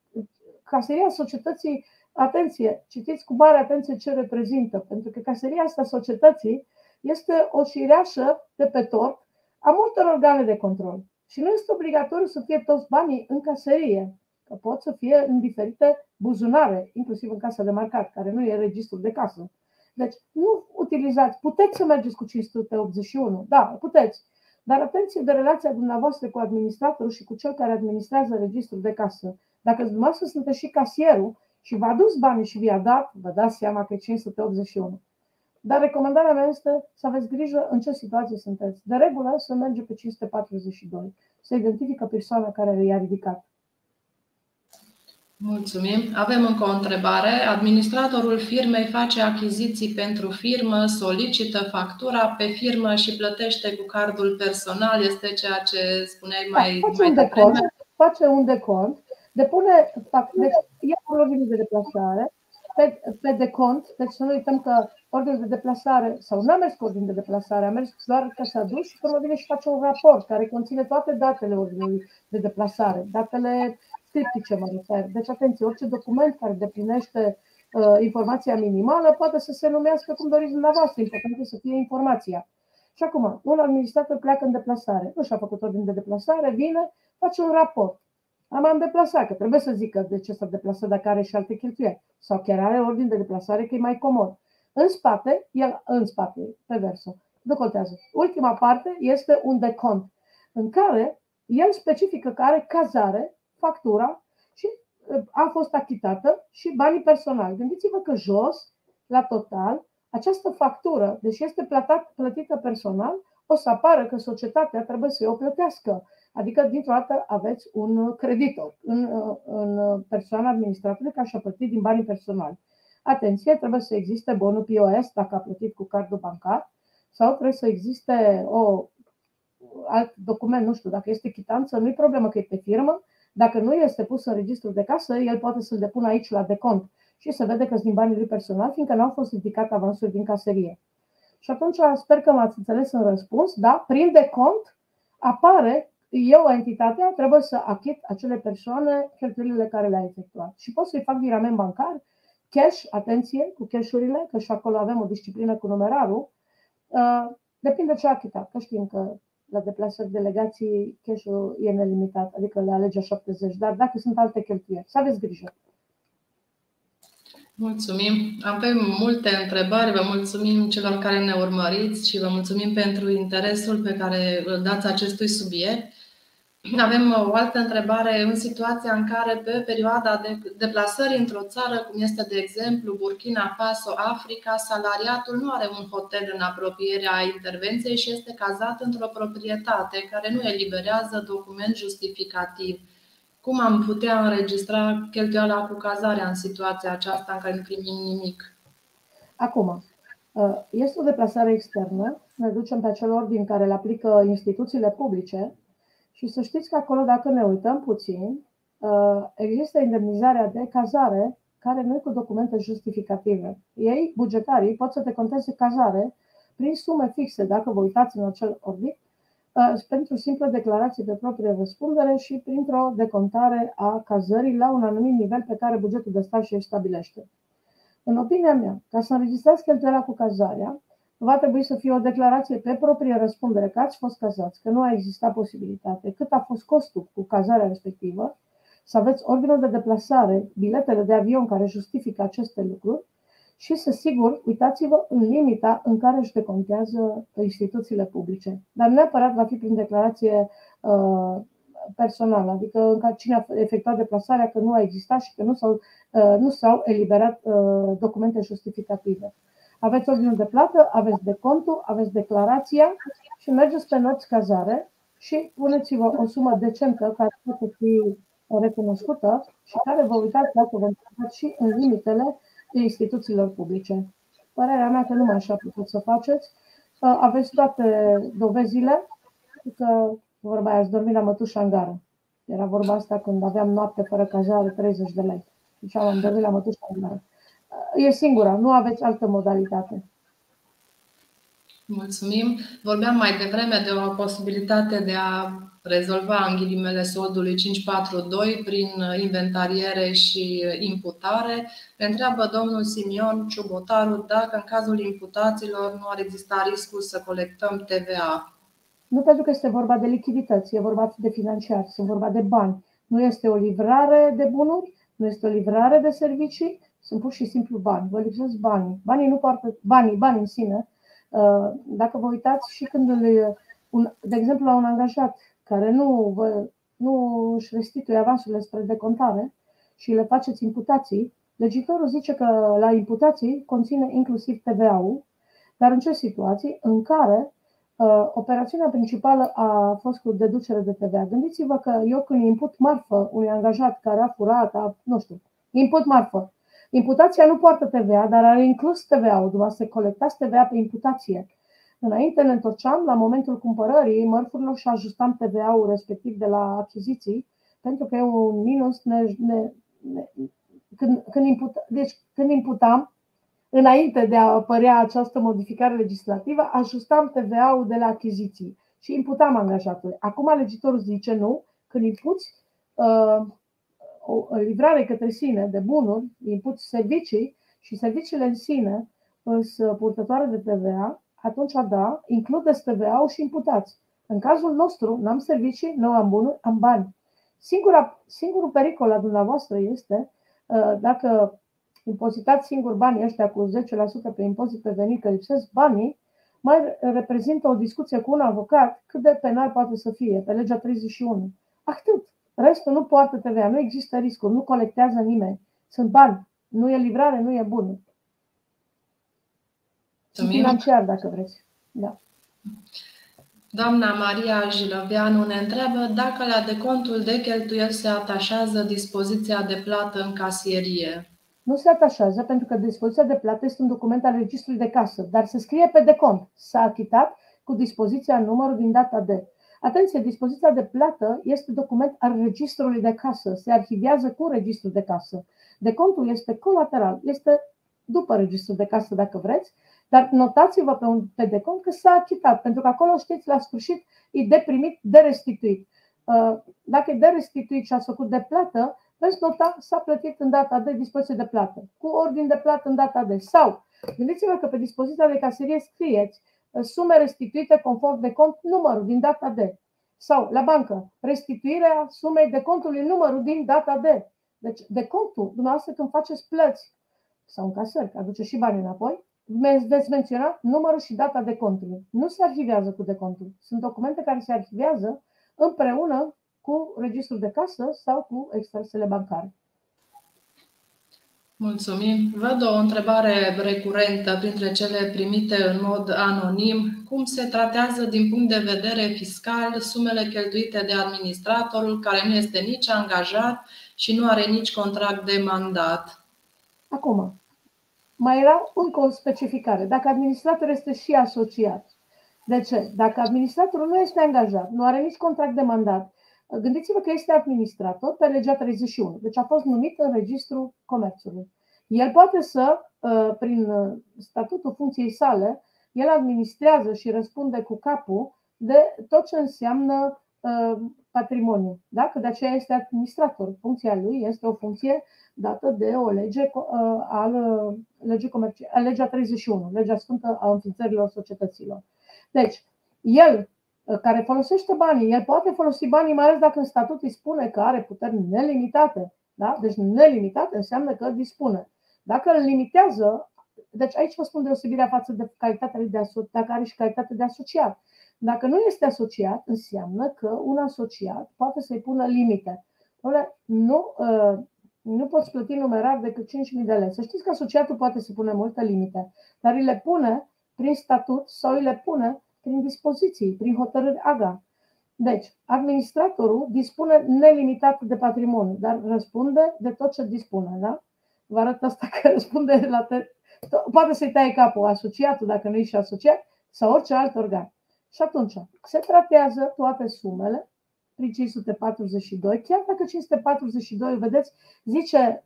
caseria societății, atenție, citiți cu mare atenție ce reprezintă, pentru că caseria asta societății este o șireașă de pe tort a multor organe de control. Și nu este obligatoriu să fie toți banii în caserie. că pot să fie în diferite buzunare, inclusiv în casa de marcat, care nu e registrul de casă. Deci nu utilizați, puteți să mergeți cu 581, da, puteți, dar atenție de relația dumneavoastră cu administratorul și cu cel care administrează registrul de casă. Dacă dumneavoastră sunteți și casierul și v-a dus banii și vi-a dat, vă dați seama că e 581. Dar recomandarea mea este să aveți grijă în ce situație sunteți. De regulă să merge pe 542. Se identifică persoana care i-a ridicat. Mulțumim. Avem încă o întrebare. Administratorul firmei face achiziții pentru firmă, solicită factura pe firmă și plătește cu cardul personal. Este ceea ce spuneai mai devreme. Face un decont. Depune, deci, ia un ordin de deplasare pe decont. Deci să nu uităm că ordinul de deplasare, sau n-a mers cu ordinul de deplasare, a mers doar că s-a dus și până vine și face un raport care conține toate datele ordinului de deplasare, datele criptice, mă refer. Deci, atenție, orice document care deplinește informația minimală poate să se numească cum doriți dumneavoastră, important să fie informația. Și acum, un administrator pleacă în deplasare, nu și-a făcut ordin de deplasare, vine, face un raport. Am deplasat, că trebuie să zică de ce s-a deplasat dacă are și alte cheltuieli. Sau chiar are ordin de deplasare, că e mai comod. În spate, el în spate, pe versul, decontează. Ultima parte este un decont, în care el specifică că are cazare, factura și a fost achitată și banii personali. Gândiți-vă că jos, la total, această factură, deși este plătită personal, o să apară că societatea trebuie să o plătească. Adică, dintr-o dată, aveți un creditor în persoana administrativă care și-a plătit din banii personali. Atenție, trebuie să existe bonul POS dacă a plătit cu cardul bancar sau trebuie să existe alt document, nu știu, dacă este chitanță, nu e problemă că e pe firmă. Dacă nu este pus în registrul de casă, el poate să-l depună aici la decont și se vede că sunt din banii lui personal, fiindcă nu au fost ridicate avansuri din caserie. Și atunci sper că m-ați înțeles în răspuns, da? Prin decont apare eu, entitatea, trebuie să achit acele persoane cheltuielile care le-a efectuat. Și pot să-i fac virament bancar, cash, atenție, cu cash-urile, că și acolo avem o disciplină cu numerarul, depinde ce a achitat, că știm că la deplasări delegații cash-ul e nelimitat, adică la legea 70, dar dacă sunt alte cheltuieli, să aveți grijă. Mulțumim! Avem multe întrebări, vă mulțumim celor care ne urmăriți și vă mulțumim pentru interesul pe care îl dați acestui subiect. Avem o altă întrebare în situația în care pe perioada de deplasări într-o țară, cum este de exemplu Burkina Faso, Africa, salariatul nu are un hotel în apropierea intervenției și este cazat într-o proprietate care nu eliberează document justificativ. Cum am putea înregistra cheltuiala cu cazarea în situația aceasta în care nu primim nimic? Acum, este o deplasare externă, ne ducem pe acel ordin care îl aplică instituțiile publice și să știți că acolo, dacă ne uităm puțin, există indemnizarea de cazare care nu e cu documente justificative. Ei, bugetarii, pot să deconteze cazare prin sume fixe, dacă vă uitați în acel ordin, pentru simplă declarație de proprie răspundere și printr-o decontare a cazării la un anumit nivel pe care bugetul de stat și-l stabilește. În opinia mea, ca să înregistrați cheltuiala cu cazarea, va trebui să fie o declarație pe proprie răspundere că ați fost cazați, că nu a existat posibilitate, cât a fost costul cu cazarea respectivă, să aveți ordinul de deplasare, biletele de avion care justifică aceste lucruri și să sigur, uitați-vă în limita în care își decontează instituțiile publice. Dar neapărat va fi prin declarație personală, adică în care cine a efectuat deplasarea că nu a existat și că nu s-au eliberat documente justificative. Aveți ordinul de plată, aveți decontul, aveți declarația și mergeți pe noți cazare și puneți-vă o sumă decentă care poate fi recunoscută și care vă uitați dacă vă întrebați și în limitele instituțiilor publice. Părerea mea că numai așa puteți să faceți. Aveți toate dovezile, că vorba aia, ați dormit la mătușa în gară. Era vorba asta când aveam noapte fără cazare 30 de lei. Deci am dormit la mătușa în gară. E singura, nu aveți altă modalitate. Mulțumim. Vorbeam mai devreme de o posibilitate de a rezolva în ghilimele soldului 542 prin inventariere și imputare. Ne întreabă domnul Simion Ciubotaru dacă în cazul imputaților nu ar exista riscul să colectăm TVA. Nu, pentru că este vorba de lichidități, e vorba de financiar, e vorba de bani. Nu este o livrare de bunuri, nu este o livrare de servicii, sunt pur și simplu bani. Vă lipsesc banii. Banii nu poartă, banii în sine. Dacă vă uitați și când, de exemplu, la un angajat care nu își restituie avansurile spre decontare și le faceți imputații, legitorul zice că la imputații conține inclusiv TVA-ul, dar în ce situații? În care operațiunea principală a fost cu deducere de TVA. Gândiți-vă că eu când imput marfă unui angajat care a furat, imput marfă. Imputația nu poartă TVA, dar are inclus TVA-ul, dumneavoastră colectați TVA pe imputație. Înainte ne întorceam la momentul cumpărării mărfurilor și ajustam TVA-ul respectiv de la achiziții, pentru că e un minus. Când imputam, înainte de a apărea această modificare legislativă, ajustam TVA-ul de la achiziții și imputam angajatul. Acum legitorul zice nu, când impuți o livrare către sine de bunuri, impuți servicii și serviciile în sine sunt purtătoare de TVA, atunci da, includeți TVA-ul și imputați. În cazul nostru, n-am servicii, nu am bunuri, am bani. Singurul pericol la dumneavoastră este dacă impozitați singur banii ăștia cu 10% pe impozit pe venit, că lipsesc banii, mai reprezintă o discuție cu un avocat cât de penal poate să fie, pe legea 31. Atât. Restul nu poartă TVA, nu există riscuri, nu colectează nimeni. Sunt bani, nu e livrare, nu e bună. Financiar, dacă vreți. Da. Doamna Maria Jilovianu ne întreabă dacă la decontul de cheltuieli se atașează dispoziția de plată în casierie. Nu se atașează, pentru că dispoziția de plată este un document al registrului de casă, dar se scrie pe decont. S-a achitat cu dispoziția numărul din data de. Atenție, dispoziția de plată este document al registrului de casă, se arhivează cu registrul de casă. Decontul este colateral, este după registrul de casă, dacă vreți, dar notați-vă pe decont că s-a achitat, pentru că acolo știți la sfârșit e de primit, de restituit. Dacă e de restituit și ați făcut de plată, veți nota s-a plătit în data de dispoziție de plată, cu ordin de plată în data de. Sau gândiți-vă că pe dispoziția de caserie scrieți sume restituite conform de cont numărul din data de. Sau la bancă, restituirea sumei de contului numărul din data de. Deci de contul dumneavoastră când faceți plăți sau încasări, că aduce și bani înapoi, veți menționa numărul și data de contului. Nu se arhivează cu decontul. Sunt documente care se arhivează împreună cu registrul de casă sau cu extrasele bancare. Mulțumim. Văd o întrebare recurentă printre cele primite în mod anonim. Cum se tratează din punct de vedere fiscal sumele cheltuite de administratorul care nu este nici angajat și nu are nici contract de mandat? Acum, mai era încă o specificare. Dacă administratorul este și asociat. De ce? Dacă administratorul nu este angajat, nu are nici contract de mandat, gândiți-vă că este administrator pe legea 31, deci a fost numit în registrul comerțului. El poate să, prin statutul funcției sale, el administrează și răspunde cu capul de tot ce înseamnă patrimoniu. Dacă de aceea este administrator, funcția lui este o funcție dată de o lege legea 31, legea sfântă a înființărilor societăților. Deci, el care folosește banii, el poate folosi banii, mai ales dacă în statut îi spune că are puteri nelimitate. Da? Deci nelimitate înseamnă că dispune. Dacă îl limitează, deci aici vă spun deosebirea față de calitatea de asociat, dacă are și calitatea de asociat. Dacă nu este asociat, înseamnă că un asociat poate să-i pună limite. Nu poți plăti numerar decât 5.000 de lei. Să știți că asociatul poate să pune multe limite, dar îi le pune prin statut sau îi le pune prin dispoziții, prin hotărâri AGA. Deci, administratorul dispune nelimitat de patrimoniu, dar răspunde de tot ce dispune. Da? Vă arăt asta că răspunde la poate să-i taie capul asociatul, dacă nu ești asociat, sau orice alt organ. Și atunci, se tratează toate sumele prin 542, chiar dacă 542, vedeți, zice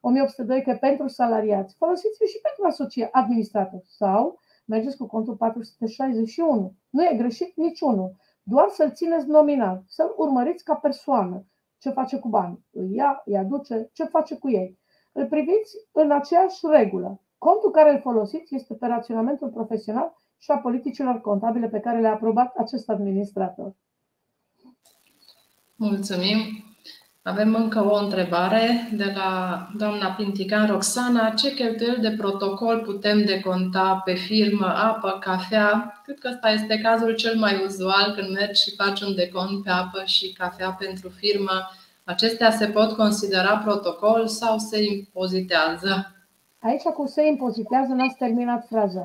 1802 că pentru salariați, folosiți-vă și pentru administrator sau mergeți cu contul 461. Nu e greșit niciunul. Doar să-l țineți nominal, să-l urmăriți ca persoană. Ce face cu banii? Îi ia, îi aduce, ce face cu ei? Îl priviți în aceeași regulă. Contul care îl folosiți este pe raționamentul profesional și a politicilor contabile pe care le-a aprobat acest administrator. Mulțumim! Avem încă o întrebare de la doamna Pintican Roxana. Ce cheltuieli de protocol putem deconta pe firmă, apă, cafea? Cred că ăsta este cazul cel mai uzual când mergi și faci un decont pe apă și cafea pentru firmă. Acestea se pot considera protocol sau se impozitează? Aici cum se impozitează, n-ați terminat fraza.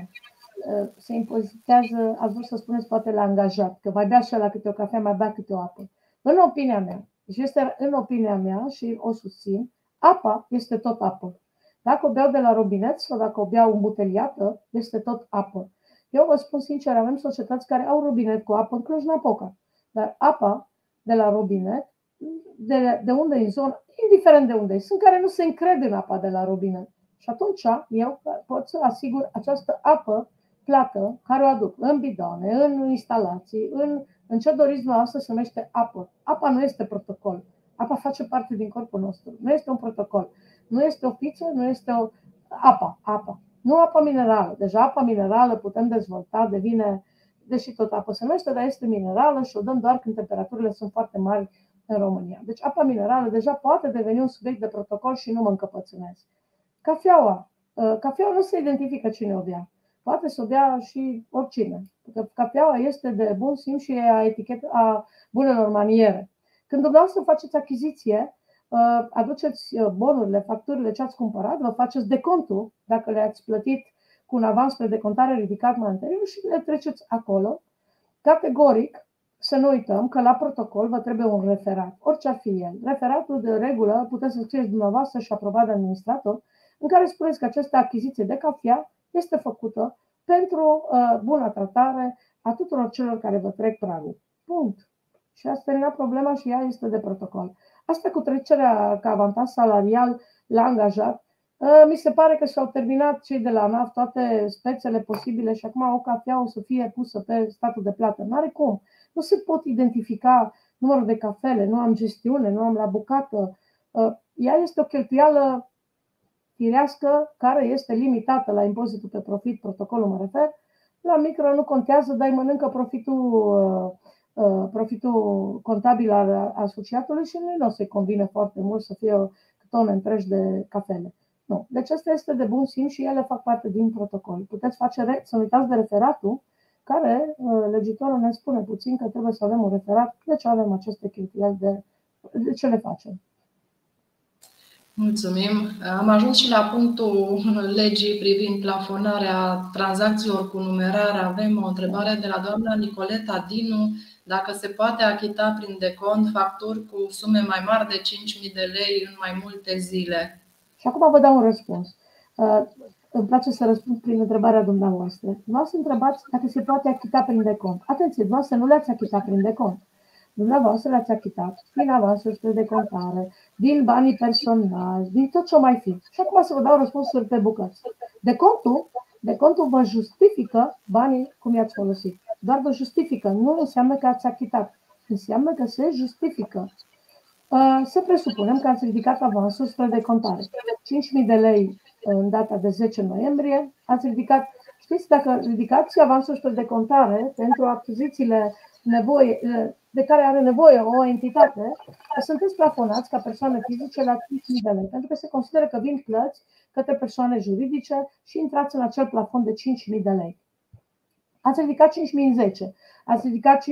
Se impozitează, ați vrut să spuneți poate la angajat, că mai bea și la câte o cafea, mai bea câte o apă. În opinia mea, și este în opinia mea și o susțin, apa este tot apă. Dacă o beau de la robinet sau dacă o beau îmbuteliată, este tot apă. Eu vă spun sincer, avem societăți care au robinet cu apă în Cluj-Napoca, dar apa de la robinet, de unde e zona, indiferent de unde e, sunt care nu se încred în apa de la robinet. Și atunci eu pot să asigur această apă plată care o aduc în bidoane, în instalații, în ce doriți noastră se numește apă. Apa nu este protocol. Apa face parte din corpul nostru. Nu este un protocol. Nu este o pizza, nu este o... apa. Nu apa minerală. Deja apa minerală putem dezvolta, devine, deși tot apă se numește, dar este minerală și o dăm doar când temperaturile sunt foarte mari în România. Deci apa minerală deja poate deveni un subiect de protocol și nu mă încăpățânez. Cafeaua. Cafeaua nu se identifică cine o bea. Poate să o bea și oricine. Cafeaua este de bun simț și a bunelor maniere. Când dumneavoastră faceți achiziție, aduceți bonurile, facturile ce ați cumpărat, vă faceți decontul, dacă le-ați plătit cu un avans pe decontare ridicat mai anterior și le treceți acolo. Categoric, să nu uităm că la protocol vă trebuie un referat, orice ar fi el. Referatul de regulă puteți să scrieți dumneavoastră și aprobat de administrator, în care spuneți că această achiziție de cafea este făcută pentru bună tratare a tuturor celor care vă trec pragul. Punct. Și ați terminat problema și ea este de protocol. Asta cu trecerea ca avantaj salarial la angajat, mi se pare că s-au terminat cei de la ANAF toate spețele posibile și acum o cafea o să fie pusă pe statul de plată. N-are cum. Nu se pot identifica numărul de cafele, nu am gestiune, nu am la bucată. Ea este o cheltuială firească, care este limitată la impozitul pe profit, protocolul mă refer, la micro nu contează, dar îi mănâncă profitul contabil al asociatului și nu o să-i convine foarte mult să fie tone întregi de cafele. Nu. Deci asta este de bun simț și ele fac parte din protocol. Puteți face, să uitați de referatul, care legitorul ne spune puțin că trebuie să avem un referat, deci avem aceste cheltuieli de ce le facem. Mulțumim. Am ajuns și la punctul legii privind plafonarea tranzacțiilor cu numerare. Avem o întrebare de la doamna Nicoleta Dinu. Dacă se poate achita prin decont facturi cu sume mai mari de 5.000 de lei în mai multe zile? Și acum vă dau un răspuns. Îmi place să răspund prin întrebarea dumneavoastră. Dumneavoastră întrebați dacă se poate achita prin decont. Atenție, dumneavoastră nu le-ați achitat prin decont. Dumneavoastră le-ați achitat din avansul spre decontare, din banii personali, din tot ce mai fi. Și acum să vă dau răspunsuri pe bucăți. Decontul vă justifică banii cum i-ați folosit. Doar vă justifică, nu înseamnă că ați achitat. Înseamnă că se justifică. Să presupunem că ați ridicat avansul spre decontare. 5.000 de lei în data de 10 noiembrie ați ridicat. Știți, dacă ridicați avansul spre decontare pentru achizițiile nevoie, de care are nevoie o entitate, sunteți plafonați ca persoane fizice la 5.000 de lei, pentru că se consideră că vin plăți către persoane juridice și intrați în acel plafon de 5.000 de lei. Ați ridicat 5.010, ați ridicat 5.000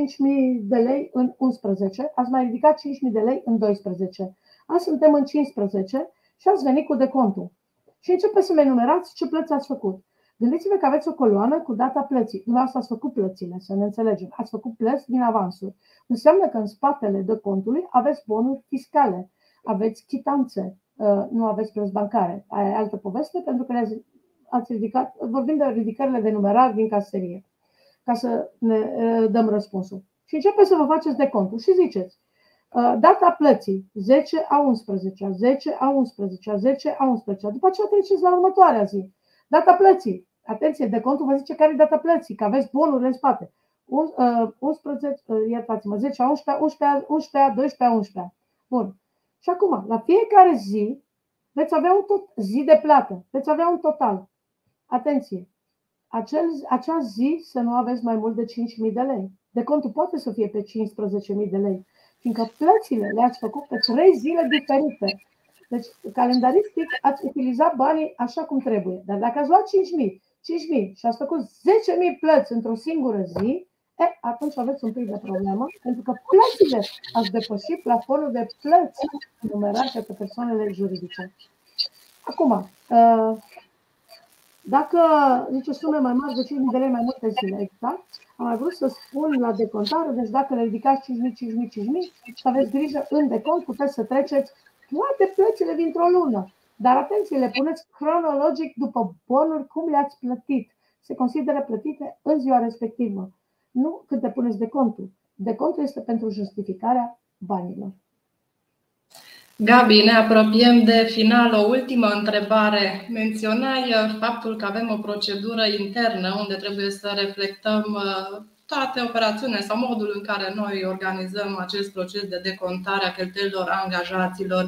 de lei în 11, ați mai ridicat 5.000 de lei în 12. Azi suntem în 15 și ați venit cu decontul. Și începeți să-mi enumerați ce plăți ați făcut. Gândiți-vă că aveți o coloană cu data plății. Nu ați făcut plățile, să ne înțelegem. Ați făcut plăți din avansuri. Înseamnă că în spatele decontului aveți bonuri fiscale, aveți chitanțe, nu aveți plăți bancare. Aia e altă poveste pentru că ați ridicat, vorbim de ridicările de numerar din caserie, ca să ne dăm răspunsul. Și începeți să vă faceți decontul și ziceți data plății 10 a 11, 10 a 11, 10 a 11. După aceea treceți la următoarea zi. Data plății. Atenție, decontul vă zice care e data plății, că aveți bonurile în spate. 10 a 11, 11 a 12 a 11. Bun. Și acum, la fiecare zi veți avea un tot zi de plată. Veți avea un total. Atenție. Acea zi să nu aveți mai mult de 5.000 de lei. Decontul poate să fie pe 15.000 de lei. fiindcă plățile le-ați făcut pe 3 zile diferite. Deci, calendaristic, ați utilizat banii așa cum trebuie. Dar dacă ați luat 5.000 și ați făcut 10.000 plăți într-o singură zi, atunci aveți un pic de problemă, pentru că plățile ați depășit plafonul de plăți numerate pe persoanele juridice. Acum, dacă nici o sumă mai mare de 5.000 de lei mai multe zile, exact, am mai vrut să spun la decontare, deci dacă le ridicați 5.000 și aveți grijă în decont, puteți să treceți toate plățile dintr-o lună. Dar atenție, le puneți cronologic după bonuri cum le-ați plătit. Se consideră plătite în ziua respectivă. Nu cât depuneți decontul. Decontul este pentru justificarea banilor. Gabi, ne apropiem de final. O ultimă întrebare. Menționai faptul că avem o procedură internă unde trebuie să reflectăm toate operațiunile sau modul în care noi organizăm acest proces de decontare a cheltuielilor angajaților.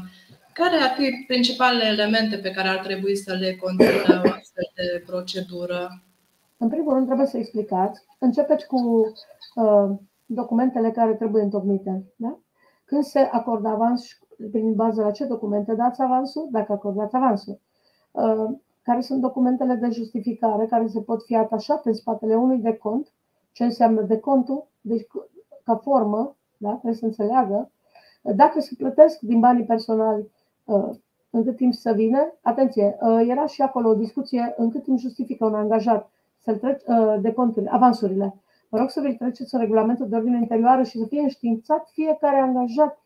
Care ar fi principalele elemente pe care ar trebui să le conțină o astfel de procedură? În primul rând trebuie să explicați. Începeți cu documentele care trebuie întocmite. Da? Când se acordă avans, prin bază la ce documente dați avansul, dacă acordați avansul. Care sunt documentele de justificare care se pot fi atașate în spatele unui decont. Ce înseamnă decontul? Deci ca formă, da? Trebuie să înțeleagă. Dacă se plătesc din banii personali, în cât timp să vină, atenție, era și acolo o discuție în cât timp justifică un angajat să-l treci de conturi, avansurile. Vă rog să vi-l treceți în regulamentul de ordine interioară și să fie înștiințat fiecare angajat.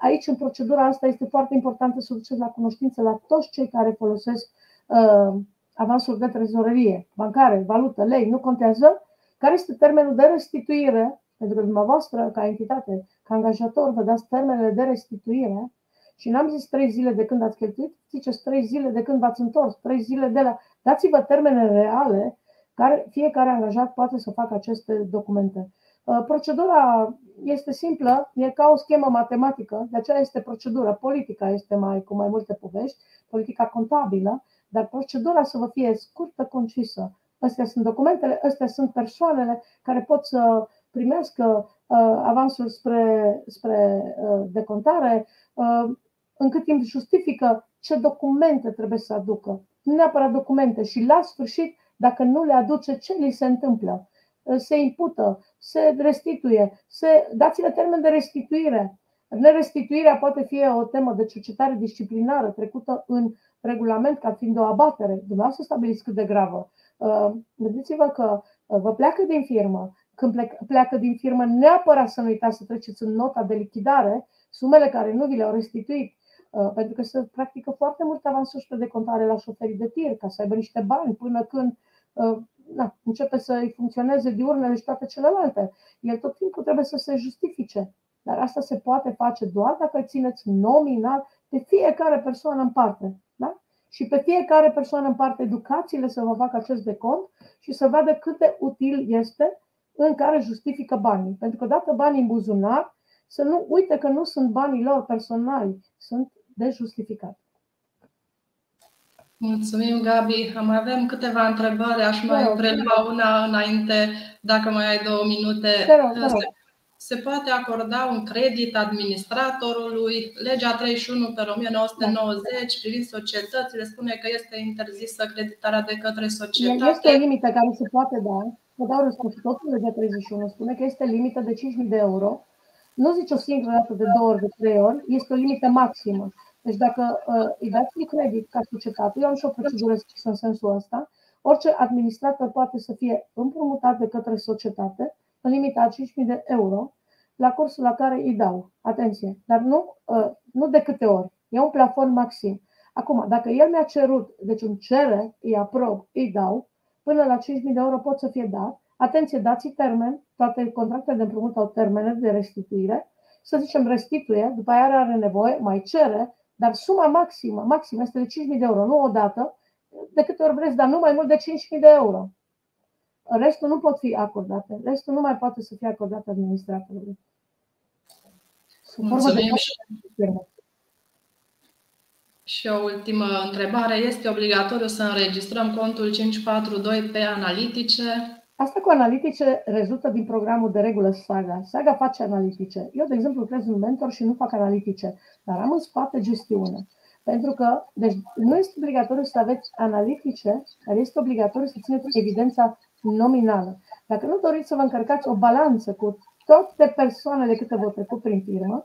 Aici, în procedura asta, este foarte importantă să duceți la cunoștință la toți cei care folosesc avansuri de trezorerie, bancare, valută, lei, nu contează, care este termenul de restituire, pentru că dumneavoastră, ca entitate, ca angajator, vă dați termenele de restituire și n-am zis 3 zile de când ați cheltuit, ziceți 3 zile de când v-ați întors, 3 zile de la... Dați-vă termene reale care fiecare angajat poate să facă aceste documente. Procedura este simplă, e ca o schemă matematică, de aceea este procedura. Politica este cu mai multe povești, politica contabilă, dar procedura să vă fie scurtă, concisă. Astea sunt documentele, astea sunt persoanele care pot să primească avansul spre decontare, în cât timp justifică, ce documente trebuie să aducă. Nu neapărat documente și la sfârșit, dacă nu le aduce, ce li se întâmplă. Se impută, se restituie, dați-le termen de restituire. Nerestituirea poate fi o temă de cercetare disciplinară trecută în regulament ca fiind o abatere. Dumneavoastră stabiliți cât de gravă. Vedeți-vă că vă pleacă din firmă. Când pleacă din firmă, neapărat să nu uitați să treceți în nota de lichidare sumele care nu vi le-au restituit, pentru că se practică foarte mult avansuri pe decontare la șoferii de tir, ca să aibă niște bani până când începe să-i funcționeze diurnele și toate celelalte. El tot timpul trebuie să se justifice, dar asta se poate face doar dacă țineți nominal pe fiecare persoană în parte. Da? Și pe fiecare persoană în parte educațiile să vă facă acest decont și să vadă cât de util este în care justifică banii. Pentru că odată banii în buzunar, să nu uite că nu sunt banii lor personali, sunt de justificat. Mulțumim, Gabi. Mai avem câteva întrebări, aș mai prelua una înainte, dacă mai ai 2 minute. Se poate acorda un credit administratorului? Legea 31/1990 privind societățile spune că este interzisă creditarea de către societate. Este o limită care se poate da. Vă dau răspunsul, totul legea 31 spune că este limită de 5.000 de euro. Nu zice o singură dată de 2 ori, de 3 ori, este o limită maximă. Deci dacă îi dați un credit ca societate, eu am și o procedură scrisă în sensul ăsta, orice administrator poate să fie împrumutat de către societate în limita 5.000 de euro la cursul la care îi dau. Atenție, dar nu de câte ori, e un plafon maxim. Acum, dacă el mi-a cerut, deci îmi cere, îi aprob, îi dau, până la 5.000 de euro pot să fie dat. Atenție, dați termen, toate contractele de împrumut au termene de restituire. Să zicem restituie, după aia are nevoie, mai cere, dar suma maximă este de 5.000 de euro, nu odată, de câte ori vreți, dar nu mai mult de 5.000 de euro. Restul nu pot fi acordate, restul nu mai poate să fie acordat administratorului. Mulțumim. Și o ultimă întrebare. Este obligatoriu să înregistrăm contul 542 pe analitice? Asta cu analitice rezultă din programul de regulă SAGA. SAGA face analitice. Eu, de exemplu, lucrez un mentor și nu fac analitice, dar am în spate gestiune. Pentru că deci, nu este obligatoriu să aveți analitice, dar este obligatoriu să țineți evidența nominală. Dacă nu doriți să vă încărcați o balanță cu toate persoanele câte v-au trecut prin firmă,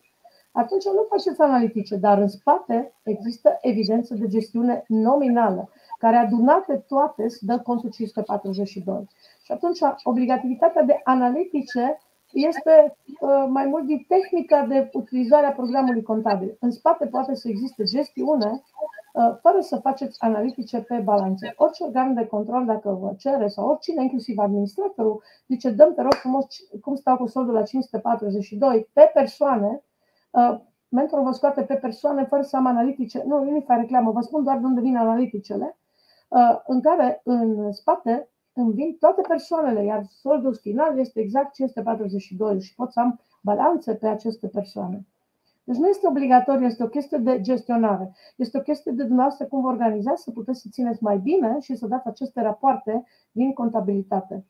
atunci nu faceți analitice, dar în spate există evidență de gestiune nominală, care adunate toate îți dă contul 542. Și atunci obligativitatea de analitice este mai mult din tehnica de utilizare a programului contabil. În spate poate să existe gestiune fără să faceți analitice pe balanțe. Orice organ de control, dacă vă cere, sau oricine, inclusiv administratorul, zice, dă-mi, te rog frumos, cum stau cu soldul la 542 pe persoane, mentorul vă scoate pe persoane fără să am analitice. Nu, nu-i fac reclamă, vă spun doar de unde vin analiticele, în care în spate îmi vin toate persoanele, iar soldul final este exact 542 și pot să am balanțe pe aceste persoane. Deci nu este obligatoriu, este o chestie de gestionare. Este o chestie de dumneavoastră cum vă organizați să puteți să țineți mai bine și să dați aceste rapoarte din contabilitate.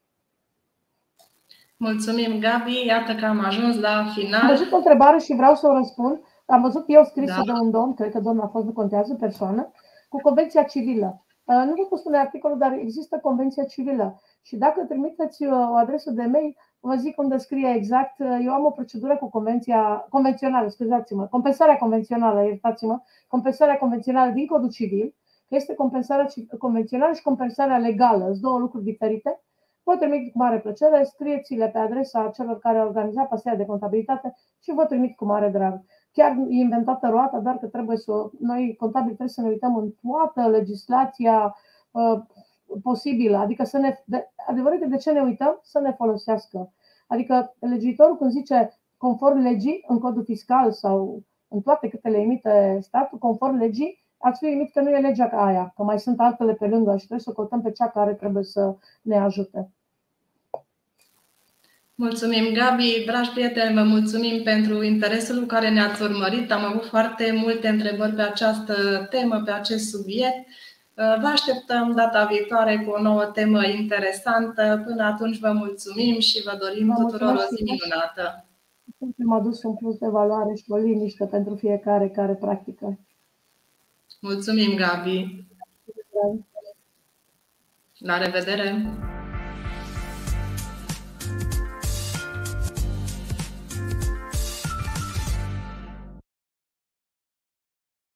Mulțumim, Gabi. Iată că am ajuns la final. Am văzut o întrebare și vreau să o răspund. Am văzut eu scrisă de un domn, cred că domnul a fost, nu contează, persoană, cu Convenția Civilă. Nu vă pot spune articolul, dar există Convenția Civilă. Și dacă trimiteți o adresă de e-mail, vă zic unde scrie exact. Eu am o procedură cu compensarea convențională din Codul Civil, că este compensarea convențională și compensarea legală. Sunt două lucruri diferite. Vă trimit cu mare plăcere, scrieți-le pe adresa celor care au organizat Pasarea de Contabilitate și vă trimit cu mare drag. Chiar e inventată roata, dar că trebuie să, noi contabili trebuie să ne uităm în toată legislația posibilă, adică să ne, adevărat de ce ne uităm, să ne folosească. Adică legiuitorul când zice conform legii în codul fiscal sau în toate câte le emite statul, conform legii, ați fi imit că nu e legea ca aia, că mai sunt altele pe lângă și trebuie să căutăm pe cea care trebuie să ne ajute. Mulțumim, Gabi. Dragi prieteni, vă mulțumim pentru interesul cu care ne-ați urmărit. Am avut foarte multe întrebări pe această temă, pe acest subiect. Vă așteptăm data viitoare cu o nouă temă interesantă. Până atunci vă mulțumim și vă dorim tuturor o zi minunată. Am adus un plus de valoare și o liniște pentru fiecare care practică. Mulțumim, Gabi. La revedere!